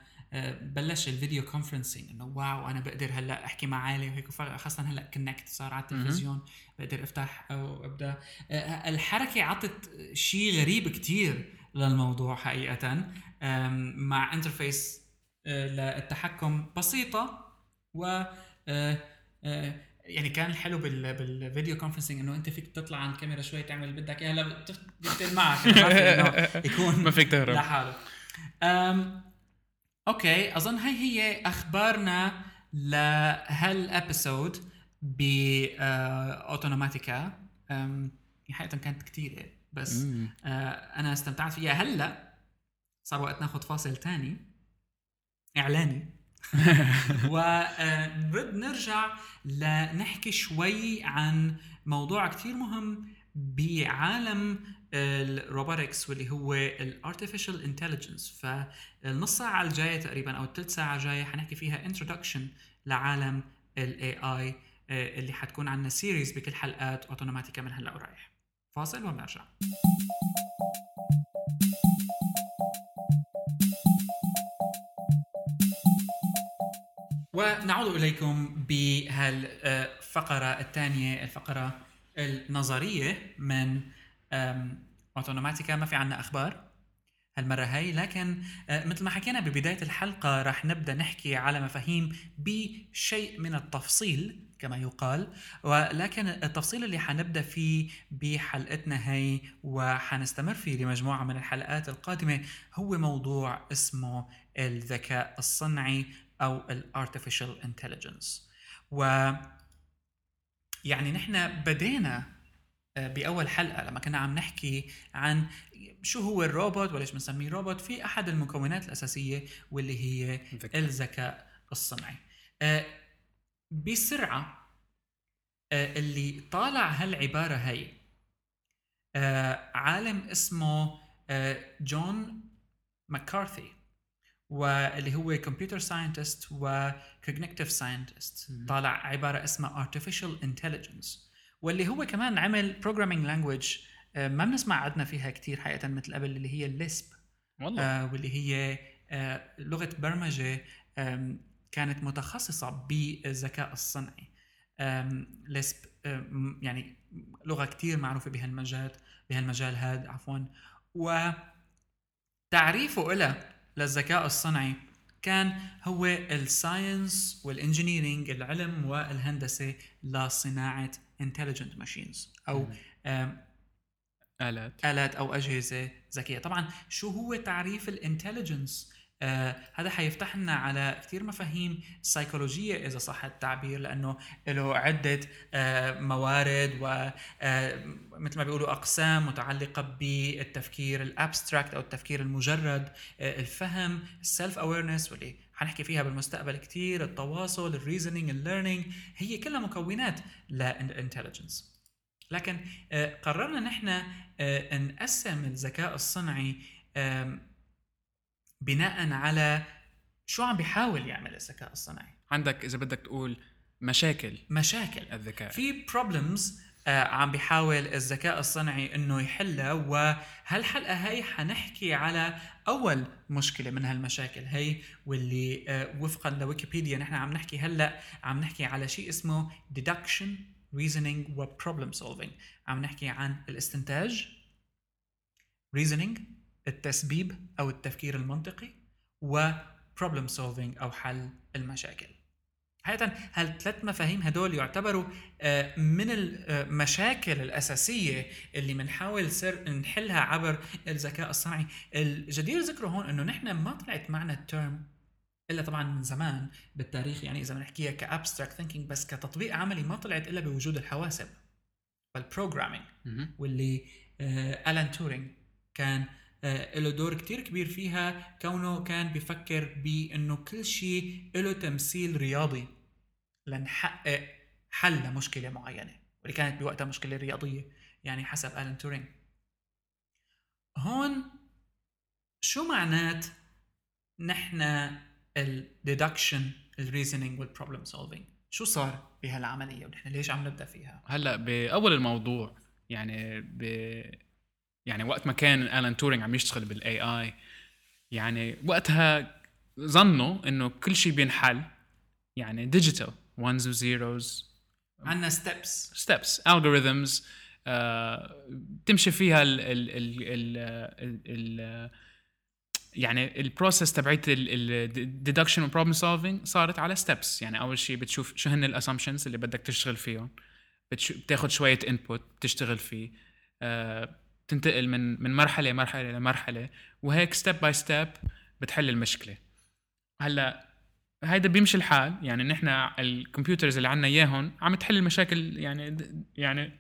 بلش الفيديو كونفرنسينج انه واو انا بقدر هلا احكي مع عالي وهيك، خاصه هلا كونكت صار على التلفزيون بقدر افتح او ابدا. الحركه عطت شيء غريب كتير للموضوع حقيقه، مع انترفيس للتحكم بسيطه. و يعني كان الحلو بالفيديو كونفرنسينج انه انت فيك تطلع عن الكاميرا شوي تعمل بدك اياه، هلا بتقتل معك يكون ما فيك تهرب لحالك. اوكي اظن هاي هي اخبارنا لهالابيسود ب اوتونوماتيكا. حقيقه كانت كتيرة بس انا استمتعت فيها. هلا صار وقت ناخذ فاصل تاني اعلاني وبرد نرجع لنحكي شوي عن موضوع كتير مهم بعالم الروبوتكس واللي هو الارتفيشال انتليجنس. فالنص ساعه الجايه تقريبا او الثلث ساعه جايه حنحكي فيها انترودكشن لعالم الاي اي اللي حتكون عندنا سيريز بكل حلقات اوتونوماتيكا من هلا ورايح. فاصل وبنرجع. ونعود اليكم بهالفقره الثانيه، الفقره النظريه من اوتونوماتيكا. ما في عنا أخبار هالمرة هاي، لكن مثل ما حكينا ببداية الحلقة رح نبدأ نحكي على مفاهيم بشيء من التفصيل كما يقال، ولكن التفصيل اللي حنبدأ فيه بحلقتنا هاي وحنستمر فيه لمجموعة من الحلقات القادمة هو موضوع اسمه الذكاء الصنعي أو الارتفيشال انتليجنس. ويعني نحن بدينا بأول حلقة لما كنا عم نحكي عن شو هو الروبوت وليش بنسميه روبوت، في أحد المكونات الأساسية واللي هي الذكاء الصنعي. بسرعة اللي طالع هالعبارة هاي عالم اسمه جون ماكارثي واللي هو كمبيوتر ساينتست وكوجنيتيف ساينتست، طالع عبارة اسمها artificial intelligence واللي هو كمان عمل programming language ما بنسمع عدنا فيها كتير حقيقة مثل قبل اللي هي Lisp والله. واللي هي لغة برمجة كانت متخصصة بالذكاء الصنعي. Lisp يعني لغة كتير معروفة بهالمجال بهالمجال هذا عفوا. وتعريفه إلى للذكاء الصنعي كان هو الساينس والإنجينيرينج، العلم والهندسة لصناعة intelligent machines أو آلات آلات أو أجهزة ذكية. طبعا شو هو تعريف الانتليجنس؟ آه هذا حيفتح لنا على كثير مفاهيم سيكولوجية إذا صح التعبير، لأنه له عدة آه موارد ومثل ما بيقولوا أقسام متعلقة بالتفكير الابستراكت أو التفكير المجرد، آه الفهم، السلف أويرنس واللي هنحكي فيها بالمستقبل كثير، التواصل، الريزنينج، الليرنينج، هي كلها مكونات للانتليجنس. لكن آه قررنا نحن آه نقسم الذكاء الصنعي آه بناء على شو عم بيحاول يعمل الذكاء الصناعي. عندك إذا بدك تقول مشاكل مشاكل الذكاء، في problems آه عم بيحاول الذكاء الصناعي إنه يحلها، وهالحلقة هاي حنحكي على أول مشكلة من هالمشاكل هاي، واللي آه وفقاً لويكيبيديا نحن عم نحكي هلأ عم نحكي على شيء اسمه deduction, reasoning و problem solving. عم نحكي عن الاستنتاج reasoning، التسبيب أو التفكير المنطقي، و problem solving أو حل المشاكل. حقيقة هالثلاث مفاهيم هدول يعتبروا من المشاكل الأساسية اللي منحاول سر نحلها عبر الذكاء الصناعي. الجدير ذكره هون أنه نحن ما طلعت معنا الترم إلا طبعاً من زمان بالتاريخ، يعني إذا بنحكيها كabstract thinking بس كتطبيق عملي ما طلعت إلا بوجود الحواسب والبروغرامينج، واللي ألان تورينج كان له دور كتير كبير فيها، كونه كان بيفكر بأنه كل شيء له تمثيل رياضي لنحقق حل لمشكلة معينة، واللي كانت بوقتها مشكلة رياضية يعني حسب آلان تورينج. هون شو معنات نحن ال deduction، ال reasoning وال problem solving؟ شو صار بهالعملية ونحن ليش عم نبدأ فيها؟ هلأ بأول الموضوع يعني ب يعني وقت ما كان آلان تورينج عم يشتغل بالاي اي، يعني وقتها ظنوا انه كل شيء بينحل يعني ديجيتال ones and zeros، عندنا ستيبس ستيبس algorithms آه، تمشي فيها ال ال ال ال يعني البروسيس تبعت الديدكشن والبروبلم سولفينج صارت على ستيبس. يعني اول شيء بتشوف شو هن الاسامبشنز اللي بدك تشتغل فيهم، بتاخذ شويه انبوت تشتغل فيه، آه تنتقل من من مرحله مرحله لمرحله، وهيك ستيب باي ستيب بتحل المشكله. هلا هيدا بيمشي الحال، يعني نحن الكمبيوترز اللي عندنا اياهم عم تحل المشاكل يعني يعني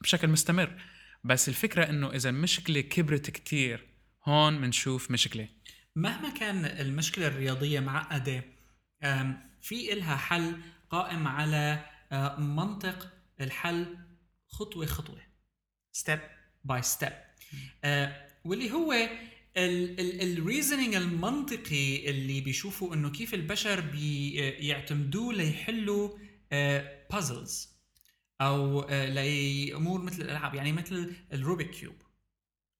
بشكل مستمر، بس الفكره انه اذا المشكله كبرت كتير هون بنشوف مشكله. مهما كان المشكله الرياضيه معقده في إلها حل قائم على منطق الحل خطوه خطوه، ستيب by step، آه، واللي هو ال ال reasoning المنطقي اللي بيشوفوا إنه كيف البشر بيعتمدوه ليحلوا آه، puzzles أو آه، لأمور مثل الألعاب، يعني مثل الروبيك كيوب.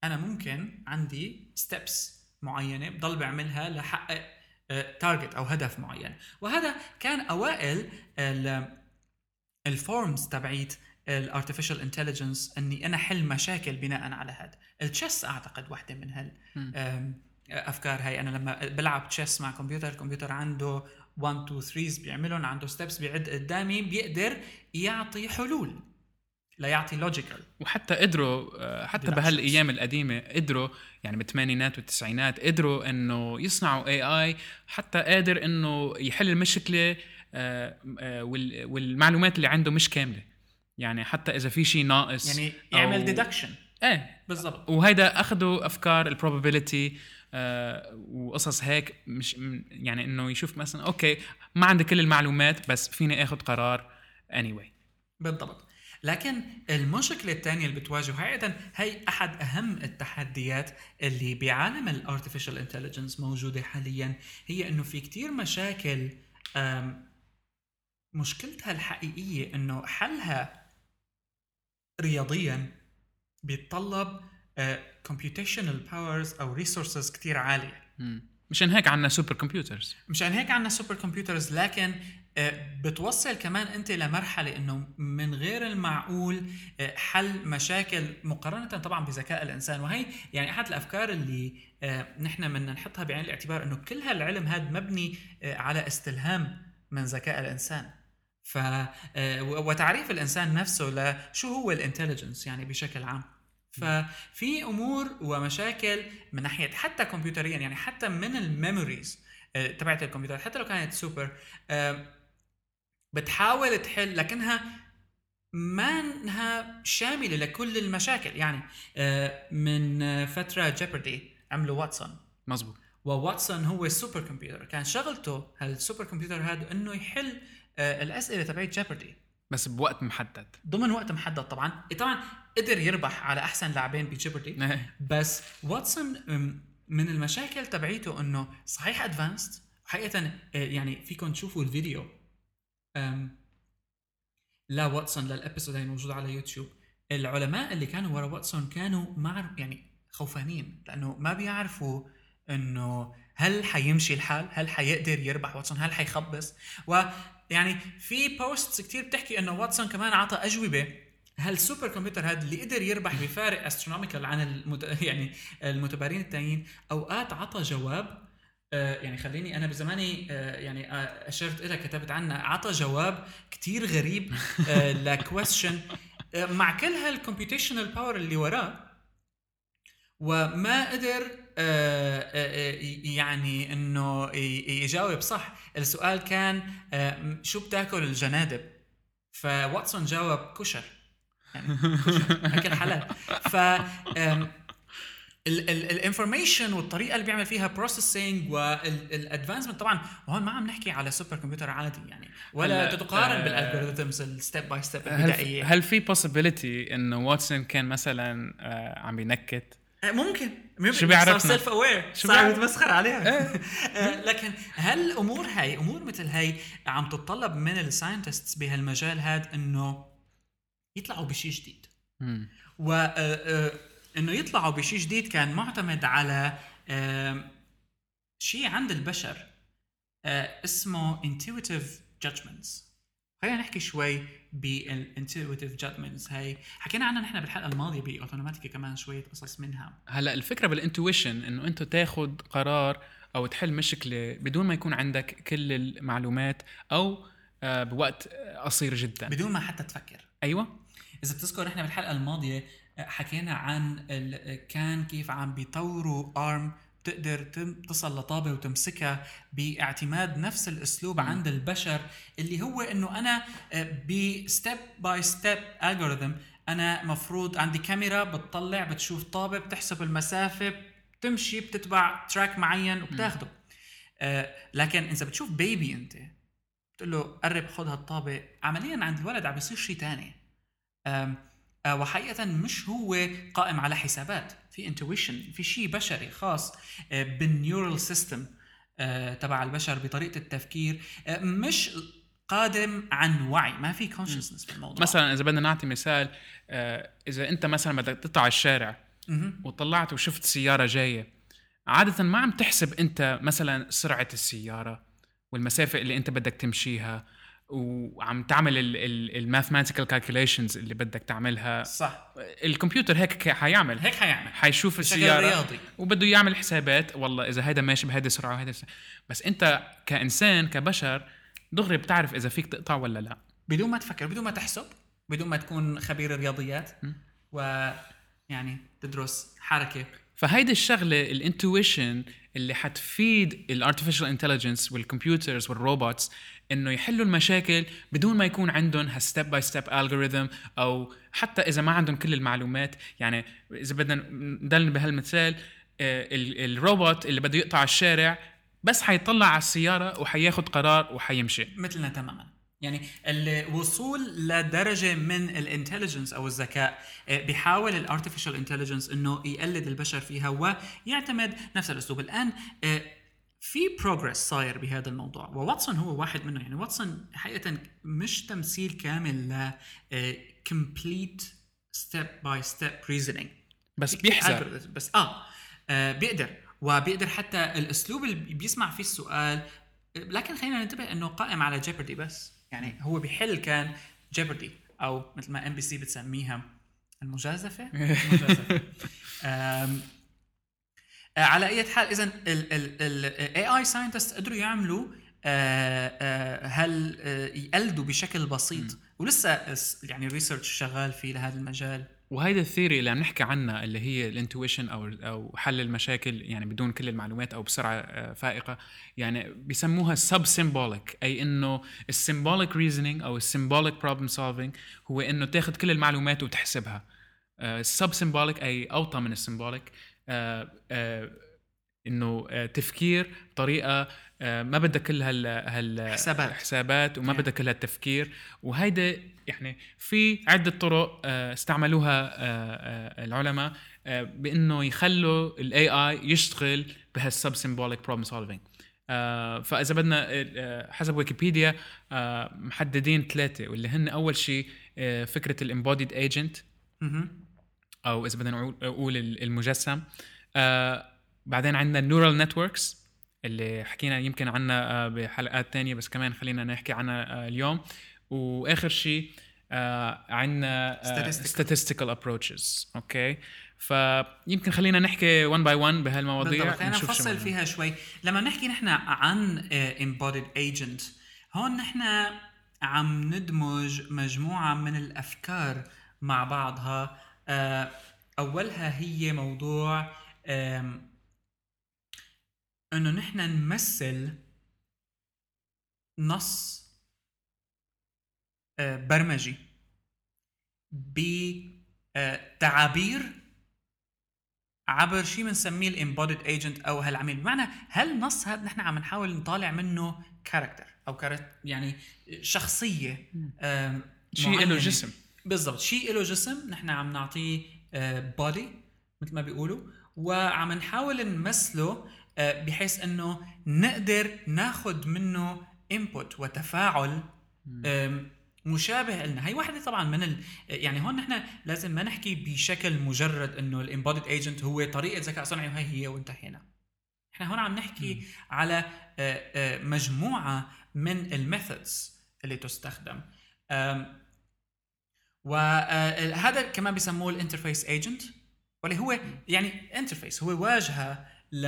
أنا ممكن عندي steps معينة بضل بعملها لحقق آه، target أو هدف معين، وهذا كان أوائل الforms تبعيت الارتفيشال انتليجنس، اني انا حل مشاكل بناء على هذا. التشيس اعتقد واحده من هالافكار هاي. انا لما بلعب تشيس مع كمبيوتر، الكمبيوتر عنده واحد اثنين ثلاثة بيعملهم، عنده ستيبس بيعد قدامي، بيقدر يعطي حلول لا يعطي لوجيكال. وحتى قدروا حتى بهالايام القديمه قدروا يعني بالثمانينات والتسعينات قدروا انه يصنعوا اي اي حتى قادر انه يحل المشكله والمعلومات اللي عنده مش كامله، يعني حتى إذا في شيء ناقص يعني يعمل ديدكشن. إيه بالضبط. وهيدا أخذوا أفكار البروبابيليتي آه وقصص هيك، مش يعني إنه يشوف مثلا أوكي ما عندي كل المعلومات بس فيني أخذ قرار anyway. بالضبط. لكن المشكلة الثانية اللي بتواجهها حقيقة هي أحد أهم التحديات اللي بعالم الارتفيشال انتليجنس موجودة حاليا، هي إنه في كتير مشاكل مشكلتها الحقيقية إنه حلها رياضياً بيتطلب computational powers أو resources كتير عالية. مشان هيك عنا سوبر كمبيوترز. مشان هيك عنا سوبر كمبيوترز، لكن بتوصل كمان أنت لمرحلة إنه من غير المعقول حل مشاكل مقارنة طبعاً بذكاء الإنسان. وهي يعني أحد الأفكار اللي نحن من نحطها بعين الاعتبار، إنه كل هالعلم هاد مبني على استلهام من ذكاء الإنسان. ف وتعريف الإنسان نفسه لشو هو الانتليجنس يعني بشكل عام. ففي أمور ومشاكل من ناحية حتى كمبيوتريا يعني حتى من الميموريز تبعت الكمبيوتر حتى لو كانت سوبر بتحاول تحل لكنها ما انها شاملة لكل المشاكل. يعني من فترة جيبردي عملوا واتسون مزبوط، وواتسون هو السوبر كمبيوتر كان شغلته هالسوبر كمبيوتر هذا انه يحل الأسئلة تبعت جيبردي بس بوقت محدد ضمن وقت محدد. طبعا طبعا قدر يربح على أحسن لاعبين بجيبردي بس واتسون من المشاكل تبعيته انه صحيح ادفانسد حقيقة. يعني فيكم تشوفوا الفيديو لا واتسون للابيسود هاي موجود على يوتيوب. العلماء اللي كانوا ورا واتسون كانوا ما يعني خوفانين لانه ما بيعرفوا انه هل حيمشي الحال، هل حيقدر يربح واتسون، هل حيخبص. ويعني في بوستس كتير بتحكي انه واتسون كمان عطى اجوبه هل سوبر كمبيوتر هذا اللي قدر يربح بفارق استرونوميكال عن المت... يعني المتبارين التانيين اوقات عطى جواب. يعني خليني أنا بزماني يعني أشرت إلى كتبت عنه عطى جواب كتير غريب لكويستشن مع كل هالكمبيوتيشنال باور اللي وراه وما قدر يعني إنه يجاوب صح. السؤال كان شو بتاكل الجنادب، فواتسون جاوب كشر، يعني كشر أكل حلال. ف الانفورميشن والطريقه اللي بيعمل فيها بروسيسنج والادفانسمنت طبعا. وهون ما عم نحكي على سوبر كمبيوتر عادي يعني ولا تتقارن أه بالالجوريثمز الستيب باي ستيب البدائيه. هل في possibility ان واتسون كان مثلا آه عم ينكت؟ ممكن شو بيعرف سيلف اوير صار بتمسخر عليها لكن هل امور هاي امور مثل هاي عم تتطلب من الساينتستس بهالمجال هذا انه يطلعوا بشيء جديد و آه انه يطلعوا بشيء جديد كان معتمد على شيء عند البشر اسمه intuitive judgments. خلينا نحكي شوي بالintuitive judgments. هاي حكينا عنها نحن بالحلقه الماضيه باوتونوماتيكا كمان شويه قصص منها. هلا الفكره بالانتويشن انه انت تاخد قرار او تحل مشكله بدون ما يكون عندك كل المعلومات او بوقت قصير جدا بدون ما حتى تفكر. ايوه اذا بتذكر نحن بالحلقه الماضيه حكينا عن كان كيف عم بيطوروا أرم بتقدر تصل لطابة وتمسكها باعتماد نفس الأسلوب عند البشر اللي هو إنه أنا بستيب باي ستيب algorithm. أنا مفروض عندي كاميرا بتطلع بتشوف طابة بتحسب المسافة بتمشي بتتبع تراك معين وبتاخده. لكن إذا بتشوف بيبي أنت بتقول له قرب خد هالطابة عمليا عند الولد عم بيصير شيء تاني وحقيقة مش هو قائم على حسابات. في intuition في شيء بشري خاص بالنيورال سيستم تبع البشر بطريقة التفكير مش قادم عن وعي. ما في consciousness في الموضوع. مثلا إذا بدنا نعطي مثال إذا أنت مثلا بدك تطلع الشارع وطلعت وشفت سيارة جاية عادة ما عم تحسب أنت مثلا سرعة السيارة والمسافة اللي أنت بدك تمشيها وعم تعمل الماثماتيكال كالكوليشنز اللي بدك تعملها صح. الكمبيوتر هيك حيعمل هيك حيعمل حيشوف السيارة وبده يعمل حسابات والله إذا هيدا ماشي بهيدا سرعة وهيدا سرعة. بس أنت كإنسان كبشر دغري بتعرف إذا فيك تقطع ولا لا بدون ما تفكر بدون ما تحسب بدون ما تكون خبير رياضيات ويعني تدرس حركة. فهيدا الشغلة الانتويشن اللي حتفيد الارتفيشال انتليجنس والكمبيوترز والروبوتس انه يحلوا المشاكل بدون ما يكون عندهم هالستيب باي ستيب الجوريثم او حتى اذا ما عندهم كل المعلومات. يعني اذا بدنا نضل بهالمثال الروبوت اللي بده يقطع الشارع بس حيطلع على السيارة وحياخد قرار وحيمشي مثلنا تماما. يعني الوصول لدرجة من الانتليجنس أو الذكاء بيحاول الارتفيشال انتليجنس إنه يقلد البشر فيها ويعتمد نفس الأسلوب. الآن في بروجرس صاير بهذا الموضوع وواتسون هو واحد منه. يعني واتسون حقيقة مش تمثيل كامل ل complete step by step reasoning بس بيحذر بس آه بيقدر وبيقدر حتى الأسلوب اللي بيسمع فيه السؤال. لكن خلينا ننتبه إنه قائم على جيبردي بس. يعني هو بيحل كان جيبردي أو مثل ما إم بي سي بتسميها المجازفة, المجازفة. على أي حال إذن ال ال ال إيه آي scientists قدروا يعملوا هل يقلدوا بشكل بسيط م. ولسه يعني الريسيرش شغال فيه لهذا المجال. وهيدا الثيري اللي عم نحكي عنها اللي هي الانتويشن أو أو حل المشاكل يعني بدون كل المعلومات أو بسرعة فائقة، يعني بيسموها سب سيمبوليك، أي إنه السيمبوليك ريزنينج أو السيمبوليك بروبلم سولفينج هو إنه تاخد كل المعلومات وتحسبها. السب سيمبوليك أي أوطى من السيمبوليك، إنه تفكير طريقة ما بدها كل هال هال حسابات وما بدها كل هالتفكير. وهيدا يعني في عدة طرق استعملوها العلماء بأنه يخلوا ال إيه آي يشتغل بهالسب سيمبوليك بروبلم سولفينج. فإذا بدنا حسب ويكيبيديا محددين ثلاثة، واللي هن أول شيء فكرة الامبوديد ايجنت أو إذا بدنا نقول المجسم، بعدين عندنا النيورال نتوركس اللي حكينا يمكن عنها بحلقات تانية بس كمان خلينا نحكي عنها اليوم، وآخر شيء عندنا statistical approaches. أوكي، فيمكن خلينا نحكي one by one بهالمواضيع. بالضبط، أنا فصل فيها شوي. لما نحكي نحن عن embodied agent هون نحن عم ندمج مجموعة من الأفكار مع بعضها. أولها هي موضوع انه نحن نمثل نص برمجي بتعابير عبر شيء بنسميه الامبودد ايجنت او هالعميل. بمعنى هالنص هذا نحن عم نحاول نطالع منه كاركتر او كاركتر يعني شخصيه، شيء له جسم. بالضبط، شيء له جسم نحن عم نعطيه بودي مثل ما بيقولوا، وعم نحاول نمثله بحيث أنه نقدر ناخد منه input وتفاعل مشابه لنا. هاي واحدة طبعاً من ال... يعني هون نحن لازم ما نحكي بشكل مجرد أنه الامبودد ايجنت هو طريقة ذكاء صنعي وهي هي وانتهينا. نحن هون عم نحكي م. على مجموعة من الميثودز اللي تستخدم، وهذا كمان بيسموه الانترفيس ايجنت، واللي هو يعني انترفيس هو واجهة ل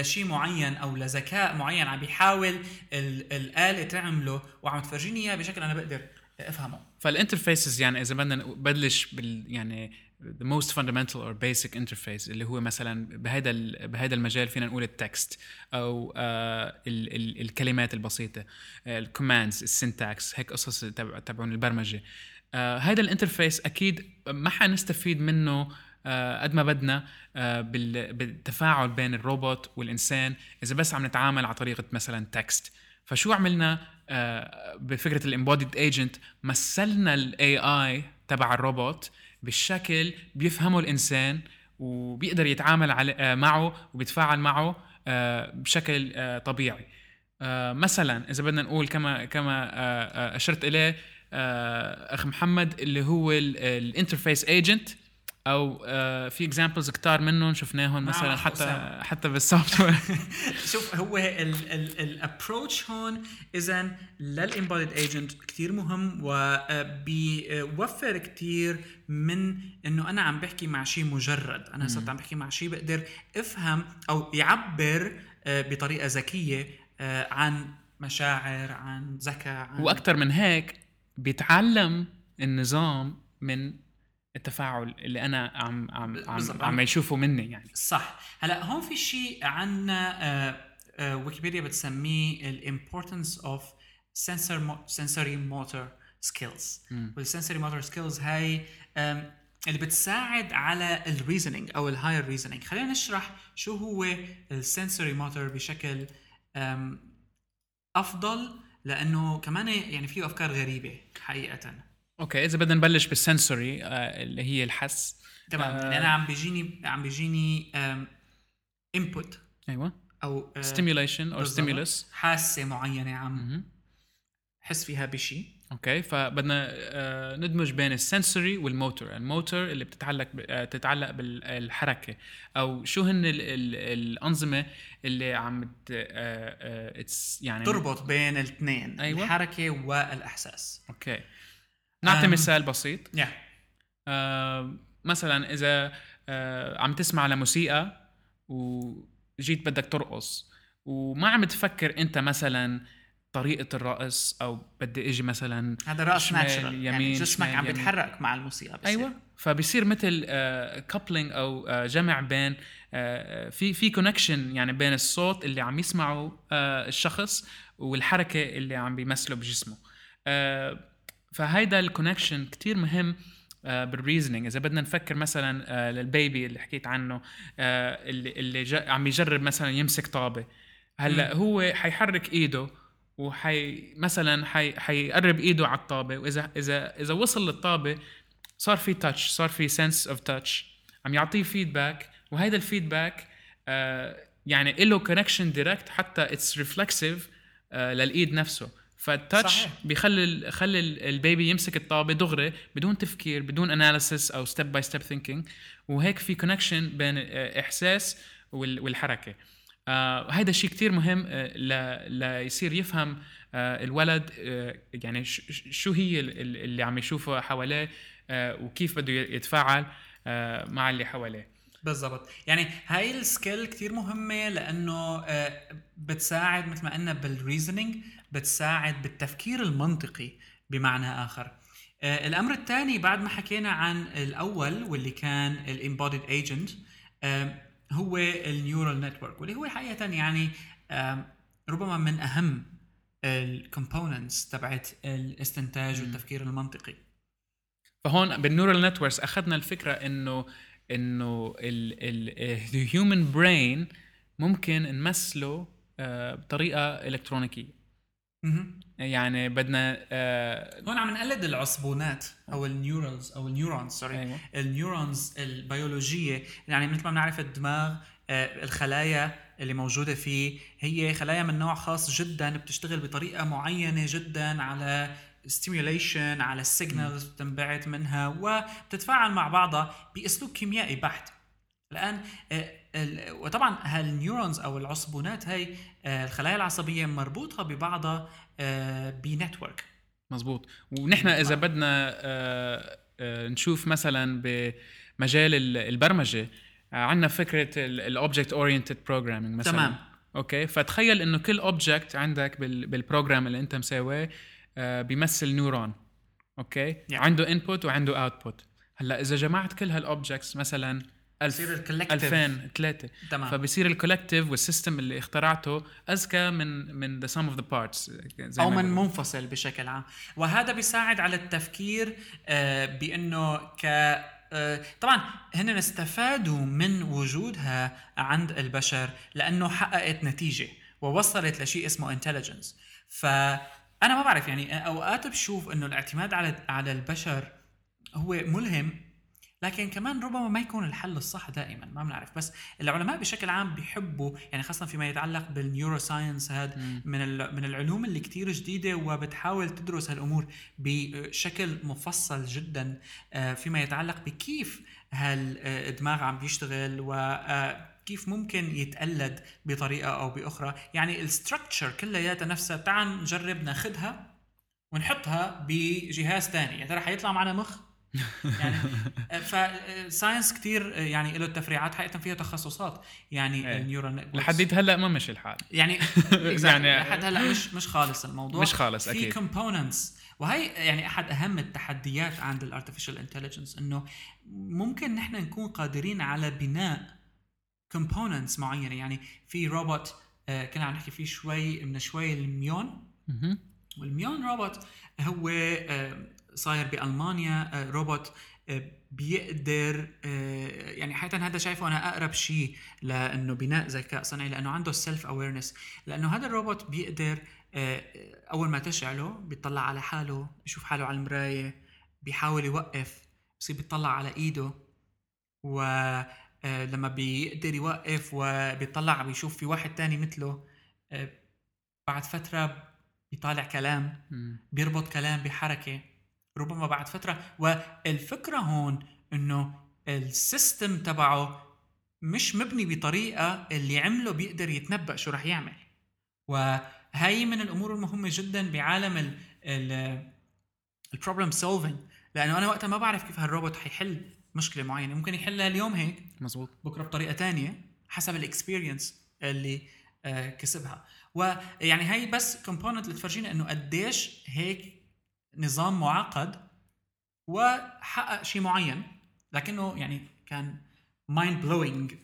لشيء معين او لذكاء معين عم بيحاول الآلة تعمله وعم تفرجيني اياه بشكل انا بقدر افهمه. فالانترفيسز يعني اذا بدنا نبلش بال يعني the most fundamental or basic interface اللي هو مثلا بهذا بهذا المجال فينا نقول التكست او آه ال ال الكلمات البسيطه، الكوماندز، السنتاكس، هيك قصص تبعون البرمجه. آه هذا الانترفيس اكيد ما حنستفيد منه قد ما بدنا بالتفاعل بين الروبوت والإنسان إذا بس عم نتعامل على طريقة مثلا تكست. فشو عملنا بفكرة الامبوديد ايجنت؟ مثلنا الاي اي تبع الروبوت بالشكل بيفهمه الإنسان وبيقدر يتعامل معه وبيتفاعل معه بشكل طبيعي. مثلا إذا بدنا نقول كما كما أشرت إليه أخ محمد اللي هو الانترفيس ايجنت، او في اكزامبلز كتار منهم شفناهم مثلا حتى أسامة. حتى بالسوفت وير. شوف هو الابروتش هون اذا للامبودد ايجنت كتير مهم، وبيوفر كتير من انه انا عم بحكي مع شيء مجرد، انا صرت عم بحكي مع شيء بقدر افهم او يعبر بطريقه ذكيه عن مشاعر، عن ذكاء، عن... واكثر من هيك بيتعلم النظام من التفاعل اللي أنا عم عم عم, عم يشوفه مني يعني. صح. هلأ هون في شيء عنا ويكيبيديا بتسميه ال importance of sensor sensory motor skills. والsensory motor skills هاي اللي بتساعد على ال reasoning أو ال higher reasoning. خلينا نشرح شو هو ال sensory motor بشكل أفضل، لأنه كمان يعني فيه أفكار غريبة حقيقةً. اوكي، اذا بدنا نبلش بالسنسوري آه اللي هي الحس. تمام. آه انا عم بيجيني عم بيجيني انبوت، ايوه، او ستيميوليشن او ستيمولس، حاسه معينه عم حس فيها بشيء. اوكي، فبدنا آه ندمج بين السنسوري والموتور. الموتور اللي بتتعلق آه تتعلق بالحركه، او شو هن ال ال الانظمه اللي عم آه آه يعني تربط بين الاثنين. أيوة. الحركه والاحساس. اوكي، نعطي مثال بسيط. yeah. آه مثلا إذا آه عم تسمع لموسيقى وجيت بدك ترقص وما عم تفكر انت مثلا طريقه الرقص او بدي اجي مثلا هذا رقص ناتشرال يعني جسمك عم بيتحرك مع الموسيقى بصير. ايوه فبيصير مثل كابلينج uh, او uh, جمع بين uh, في في كونكشن يعني بين الصوت اللي عم يسمعه uh, الشخص والحركه اللي عم بيمثله بجسمه. uh, فهيدا الكونكشن كتير مهم بالريزنينج. إذا بدنا نفكر مثلا للبيبي اللي حكيت عنه اللي اللي عم يجرب مثلا يمسك طابة, هلا هو حيحرك إيده وحي مثلا حي حيقرب إيده على الطابة, وإذا إذا إذا وصل للطابة صار في تاتش, صار في سنس أوف تاتش, عم يعطيه فيدباك, وهذا الفيدباك يعني إله كونكشن دايركت حتى إتس ريفلكسيف للإيد نفسه. فالتاتش بيخلي خلي البيبي يمسك الطابة دغري بدون تفكير, بدون اناليسيس او ستيب باي ستيب ثينكينج, وهيك في كونكشن بين احساس والحركه. هذا شيء كتير مهم ليصير يفهم الولد يعني شو هي اللي عم يشوفه حواليه وكيف بده يتفاعل مع اللي حواليه بالضبط. يعني هاي السكيل كتير مهمة لأنه بتساعد مثل ما قلنا بالريزنينج, بتساعد بالتفكير المنطقي بمعنى آخر. الأمر الثاني بعد ما حكينا عن الأول واللي كان الامبوديد ايجنت هو النيورال نتورك, واللي هو حقيقة يعني ربما من أهم الكومبوننتس تبعت الاستنتاج والتفكير المنطقي. فهون بالنيورال نتوركس أخذنا الفكرة إنه إنه ال human brain ممكن نمثله بطريقة إلكترونيكية. يعني بدنا آه هون عم نقلد العصبونات أو النيورونز أو النيورونز سوري أيوة. النيورونز البيولوجية, يعني مثل ما بنعرف الدماغ آه الخلايا اللي موجودة فيه هي خلايا من نوع خاص جدا, بتشتغل بطريقة معينة جدا على stimulation, على السيجنالز بتنبعث منها وبتتفاعل مع بعضها بأسلوب كيميائي بحت. الآن وطبعا هالنيورونز أو العصبونات هاي الخلايا العصبية مربوطة ببعضها بنتورك. مزبوط. ونحن إذا بدنا نشوف مثلا بمجال البرمجة عندنا فكرة الأوبجكت أورينتد بروجرامينج مثلا. تمام. أوكي, فتخيل إنه كل أوبجكت عندك بالبروجرام اللي أنت مسويه بيمثل نيورون. أوكي يعني. عنده إنبوت وعنده أوتبوت. هلا إذا جمعت كل هالأوبجكتس مثلا ألفين ثلاثة, فبيصير الكولكتيف والسيستم اللي اخترعته أذكى من من the sum of the parts أو من منفصل بشكل عام. وهذا بيساعد على التفكير بأنه ك طبعا هن استفادوا من وجودها عند البشر لأنه حققت نتيجة ووصلت لشيء اسمه intelligence. فأنا ما بعرف يعني أوقات بشوف إنه الاعتماد على على البشر هو ملهم, لكن كمان ربما ما يكون الحل الصح دائما, ما بنعرف. بس العلماء بشكل عام بيحبوا يعني خاصة فيما يتعلق بالنيوروساينس, هذا من من العلوم اللي كتير جديدة وبتحاول تدرس هالأمور بشكل مفصل جدا فيما يتعلق بكيف هالدماغ عم بيشتغل وكيف ممكن يتقلد بطريقة أو بأخرى. يعني الستركتشر كلها نفسها تعال نجرب ناخدها ونحطها بجهاز تاني, يعني ترى حيطلع معنا مخ يعني. فساينس كتير يعني له تفريعات حقيقة, فيها تخصصات يعني أيه. النيورال نتوركس لحد هلا ما مش الحال يعني يعني لحد هلا مش مش خالص الموضوع, مش خالص اكيد. في كومبوننتس, وهي يعني احد اهم التحديات عند الارتفيشال انتليجنس انه ممكن نحن نكون قادرين على بناء كومبوننتس معينه. يعني في روبوت كنا عم نحكي فيه شوي من شوي, الميون والميون روبوت هو صاير بألمانيا روبوت بيقدر يعني حتى هذا شايفه أنا أقرب شيء لأنه بناء ذكاء صناعي, لأنه عنده self awareness, لأنه هذا الروبوت بيقدر أول ما تشعله بيطلع على حاله, بيشوف حاله على المراية, بيحاول يوقف, بصير بيطلع على إيده, ولما بيقدر يوقف وبيطلع بيشوف في واحد تاني مثله, بعد فترة بيطالع كلام, بيربط كلام بحركة ربما بعد فترة. والفكرة هون انه السيستم تبعه مش مبني بطريقة اللي عمله بيقدر يتنبأ شو رح يعمل, وهي من الامور المهمة جدا بعالم البروبلم سولفينج, لانه انا وقتها ما بعرف كيف هالروبوت حيحل مشكلة معينة, ممكن يحلها اليوم هيك مزبوط, بكرة بطريقة تانية حسب الاكسبيرينس اللي كسبها. ويعني هاي بس كومبوننت اللي تفرجينا انه قديش هيك نظام معقد وحقق شيء معين، لكنه يعني كان mind blowing.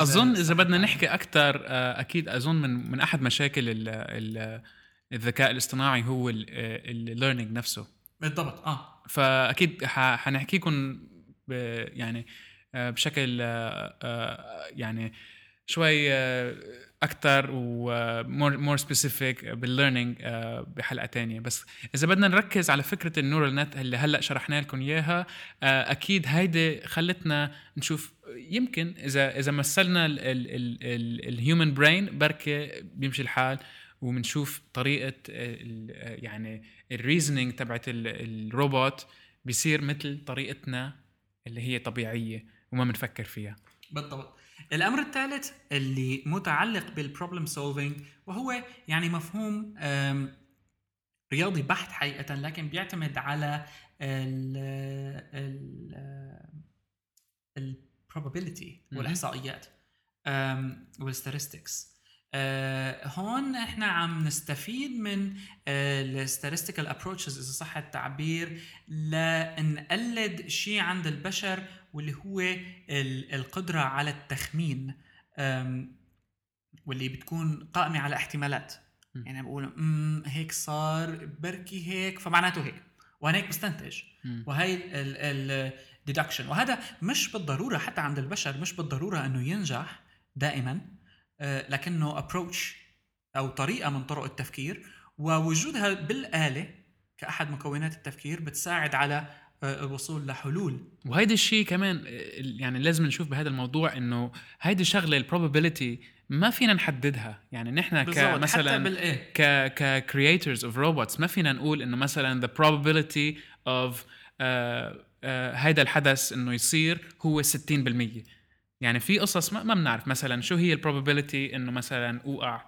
اظن اذا بدنا نحكي اكثر، اكيد اظن من من احد مشاكل ال ال الذكاء الاصطناعي هو الليرنينج نفسه. بالضبط. اه فاكيد حنحكيكم يعني بشكل يعني شوي اكثر ومور مور سبيسيفيك بالليرنينج بحلقه تانية. بس اذا بدنا نركز على فكره النيورال نت اللي هلا شرحنا لكم اياها، اكيد هيدي خلتنا نشوف يمكن اذا اذا مثلنا الهيومن برين بركه بيمشي الحال، وبنشوف طريقه يعني الريزنينج تبعت الروبوت بيصير مثل طريقتنا اللي هي طبيعيه وما بنفكر فيها. بالضبط. الأمر الثالث اللي متعلق بالبروبلم سولفينج، وهو يعني مفهوم رياضي بحت حقيقة، لكن بيعتمد على البروبابيلتي والإحصائيات والستاتستكس. هون احنا عم نستفيد من الستاتستيكال ابروتشز اذا صح التعبير، لنقلد شيء عند البشر واللي هو القدرة على التخمين، واللي بتكون قائمة على احتمالات. يعني بقول هيك صار بركي هيك فمعناته هيك، وهيك بستنتج، وهي الديدكشن. وهذا مش بالضرورة حتى عند البشر مش بالضرورة انه ينجح دائما، لكنه approach أو طريقة من طرق التفكير، ووجودها بالآلة كأحد مكونات التفكير بتساعد على الوصول لحلول. وهيدا الشيء كمان يعني لازم نشوف بهذا الموضوع، إنه هيدا شغلة probability ما فينا نحددها. يعني نحن كمثلا ك ك creators of robots ما فينا نقول إنه مثلا the probability of uh, uh, هيدا الحدث إنه يصير هو ستين بالمية. يعني في قصص ما بنعرف مثلا شو هي البروبابيلتي انه مثلا اوقع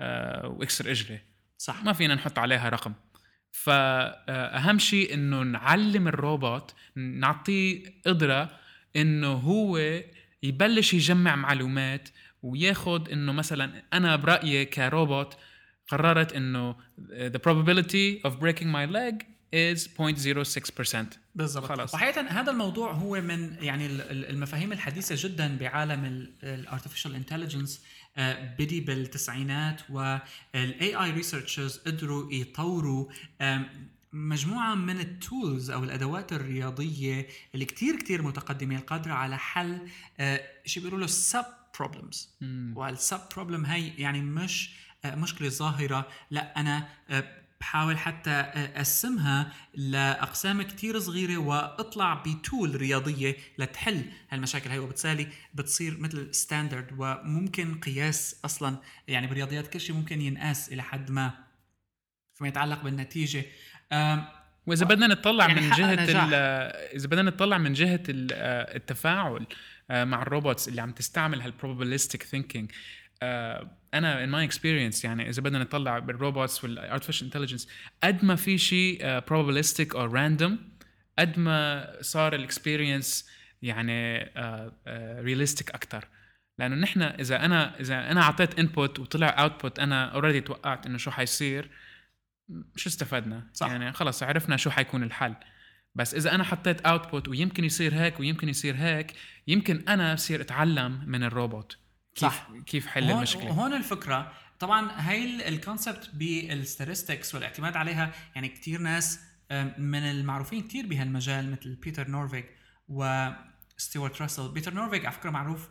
آه واكسر اجري، صح؟ ما فينا نحط عليها رقم. فاهم شيء انه نعلم الروبوت، نعطيه قدره انه هو يبلش يجمع معلومات وياخد انه مثلا انا برايي كروبوت قررت انه the probability of breaking my leg is zero point zero six percent. بالضبط. وحقيقة هذا الموضوع هو من يعني المفاهيم الحديثة جدا بعالم الارتفيشال انتليجنس. بدي بالتسعينات، والاي اي ريسيرشرز قدروا يطوروا مجموعة من التولز أو الأدوات الرياضية اللي كتير كتير متقدمة، القادرة على حل شو بيقولوا له سب بروبلمز. والسب بروبلم هي يعني مش مشكلة ظاهرة، لا أنا بحاول حتى أقسمها لأقسام كتير صغيرة وأطلع بتول رياضية لتحل هالمشاكل هاي، وبالتالي بتصير مثل ستاندرد وممكن قياس أصلا. يعني بالرياضيات كل شيء ممكن ينقاس إلى حد ما فيما يتعلق بالنتيجة. وإذا بدنا نطلع يعني من جهة إذا بدنا نطلع من جهة التفاعل مع الروبوتس اللي عم تستعمل هالبروبابيلستيك ثينكينج، أنا in my experience يعني إذا بدنا نطلع بالروبوتس والartificial intelligence، قد ما في شيء uh, probabilistic or random، قد ما صار ال experience يعني uh, uh, realistic أكتر. لأنه نحن إذا أنا إذا أنا عطيت input وطلع output أنا already توقعت إنه شو حيصير، شو استفدنا؟ صح. يعني خلاص عرفنا شو حيكون الحل. بس إذا أنا حطيت output ويمكن يصير هيك ويمكن يصير هيك، يمكن أنا بصير أتعلم من الروبوت كيف صح. كيف حل هون المشكله. هون الفكره طبعا هاي الكونسبت بالستاتستكس والاعتماد عليها، يعني كتير ناس من المعروفين كتير بهالمجال مثل بيتر نورفيج وستيوارت راسل. بيتر نورفيج على فكره معروف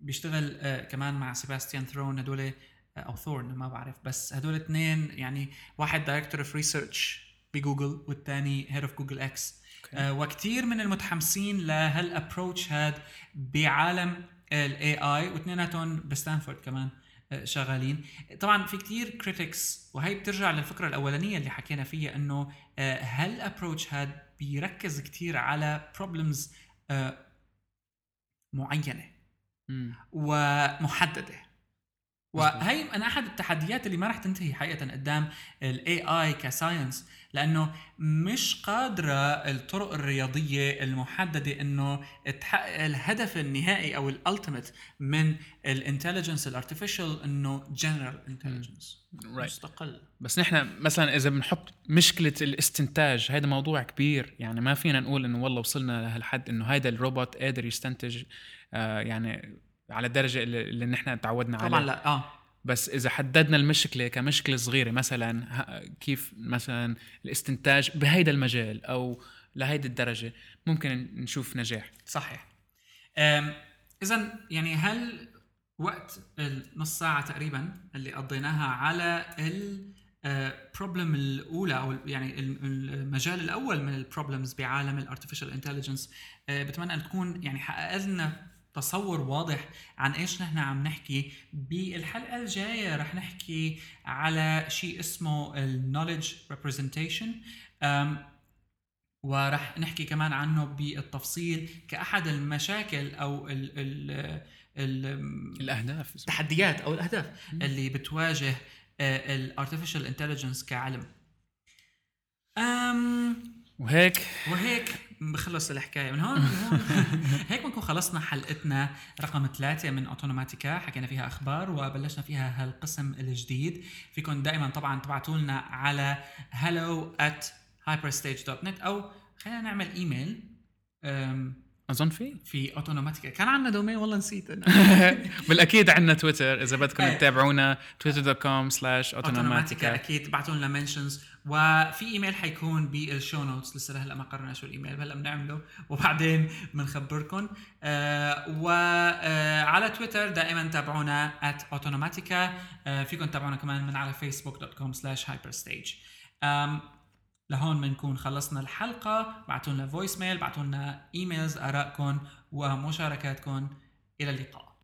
بيشتغل كمان مع سيباستيان ثرون، هدول او ثورن ما بعرف، بس هدول اثنين يعني واحد دايركتور اوف ريسيرش بجوجل والثاني هيد اوف جوجل اكس. وكتير من المتحمسين لهالابروتش هاد بعالم ال إيه آي، واثنيناتهم بستانفورد كمان شغالين. طبعا في كتير كريتكس، وهي بترجع للفكرة الأولانية اللي حكينا فيها، انه هل approach هاد بيركز كتير على problems معينة ومحددة، وهي أنا أحد التحديات اللي ما راح تنتهي حقيقة قدام ال إيه آي كساينس، لأنه مش قادرة الطرق الرياضية المحددة إنه تحقق الهدف النهائي أو الألتيميت من الانتليجنس الارتفيشال إنه جنرال انتليجنس مستقل. بس نحن مثلا إذا بنحط مشكلة الاستنتاج، هذا موضوع كبير، يعني ما فينا نقول إنه والله وصلنا لهالحد إنه هذا الروبوت قادر يستنتج آه يعني على الدرجة اللي نحن تعودنا عليها. طبعا لا آه. بس إذا حددنا المشكلة كمشكلة صغيرة، مثلا كيف مثلا الاستنتاج بهيدا المجال أو لهيدا الدرجة، ممكن نشوف نجاح. صحيح. إذن يعني هل وقت النص ساعة تقريبا اللي قضيناها على البروبلم الأولى أو يعني المجال الأول من البروبلمز بعالم الارتفيشال انتليجنس، بتمنى أن تكون يعني حقق لنا تصور واضح عن إيش نحن عم نحكي. بالحلقة الجاية رح نحكي على شيء اسمه ال knowledge representation، ورح نحكي كمان عنه بالتفصيل كأحد المشاكل أو ال ال الأهداف، التحديات أو الأهداف م. اللي بتواجه ال artificial intelligence كعلم. وهيك وهيك بخلص الحكاية من هون, هون. هيك بنكون خلصنا حلقتنا رقم ثلاثة من أوتونوماتيكا، حكينا فيها أخبار وبلشنا فيها هالقسم الجديد. فيكن دائما طبعا تبعتولنا على hello at hyperstage dot net، أو خلينا نعمل إيميل. أظن في في أوتونوماتيكا كان عنا دومين والله نسيت أنا. بالأكيد عنا تويتر، إذا بدكم تتابعونا twitter dot com slash autonomatica. أكيد بعتولنا منشنز، وفي إيميل حيكون بالشو نوتس، لسه هلأ ما قررنا شو الإيميل، هلأ بنعمله وبعدين بنخبركم. آه وعلى تويتر دائما تابعونا at autonomatica. آه فيكم تابعونا كمان من على facebook dot com slash hyperstage. لهون بنكون خلصنا الحلقة. بعتوا لنا فويس ميل، بعتوا لنا ايميلز، آرائكم ومشاركاتكم. إلى اللقاء.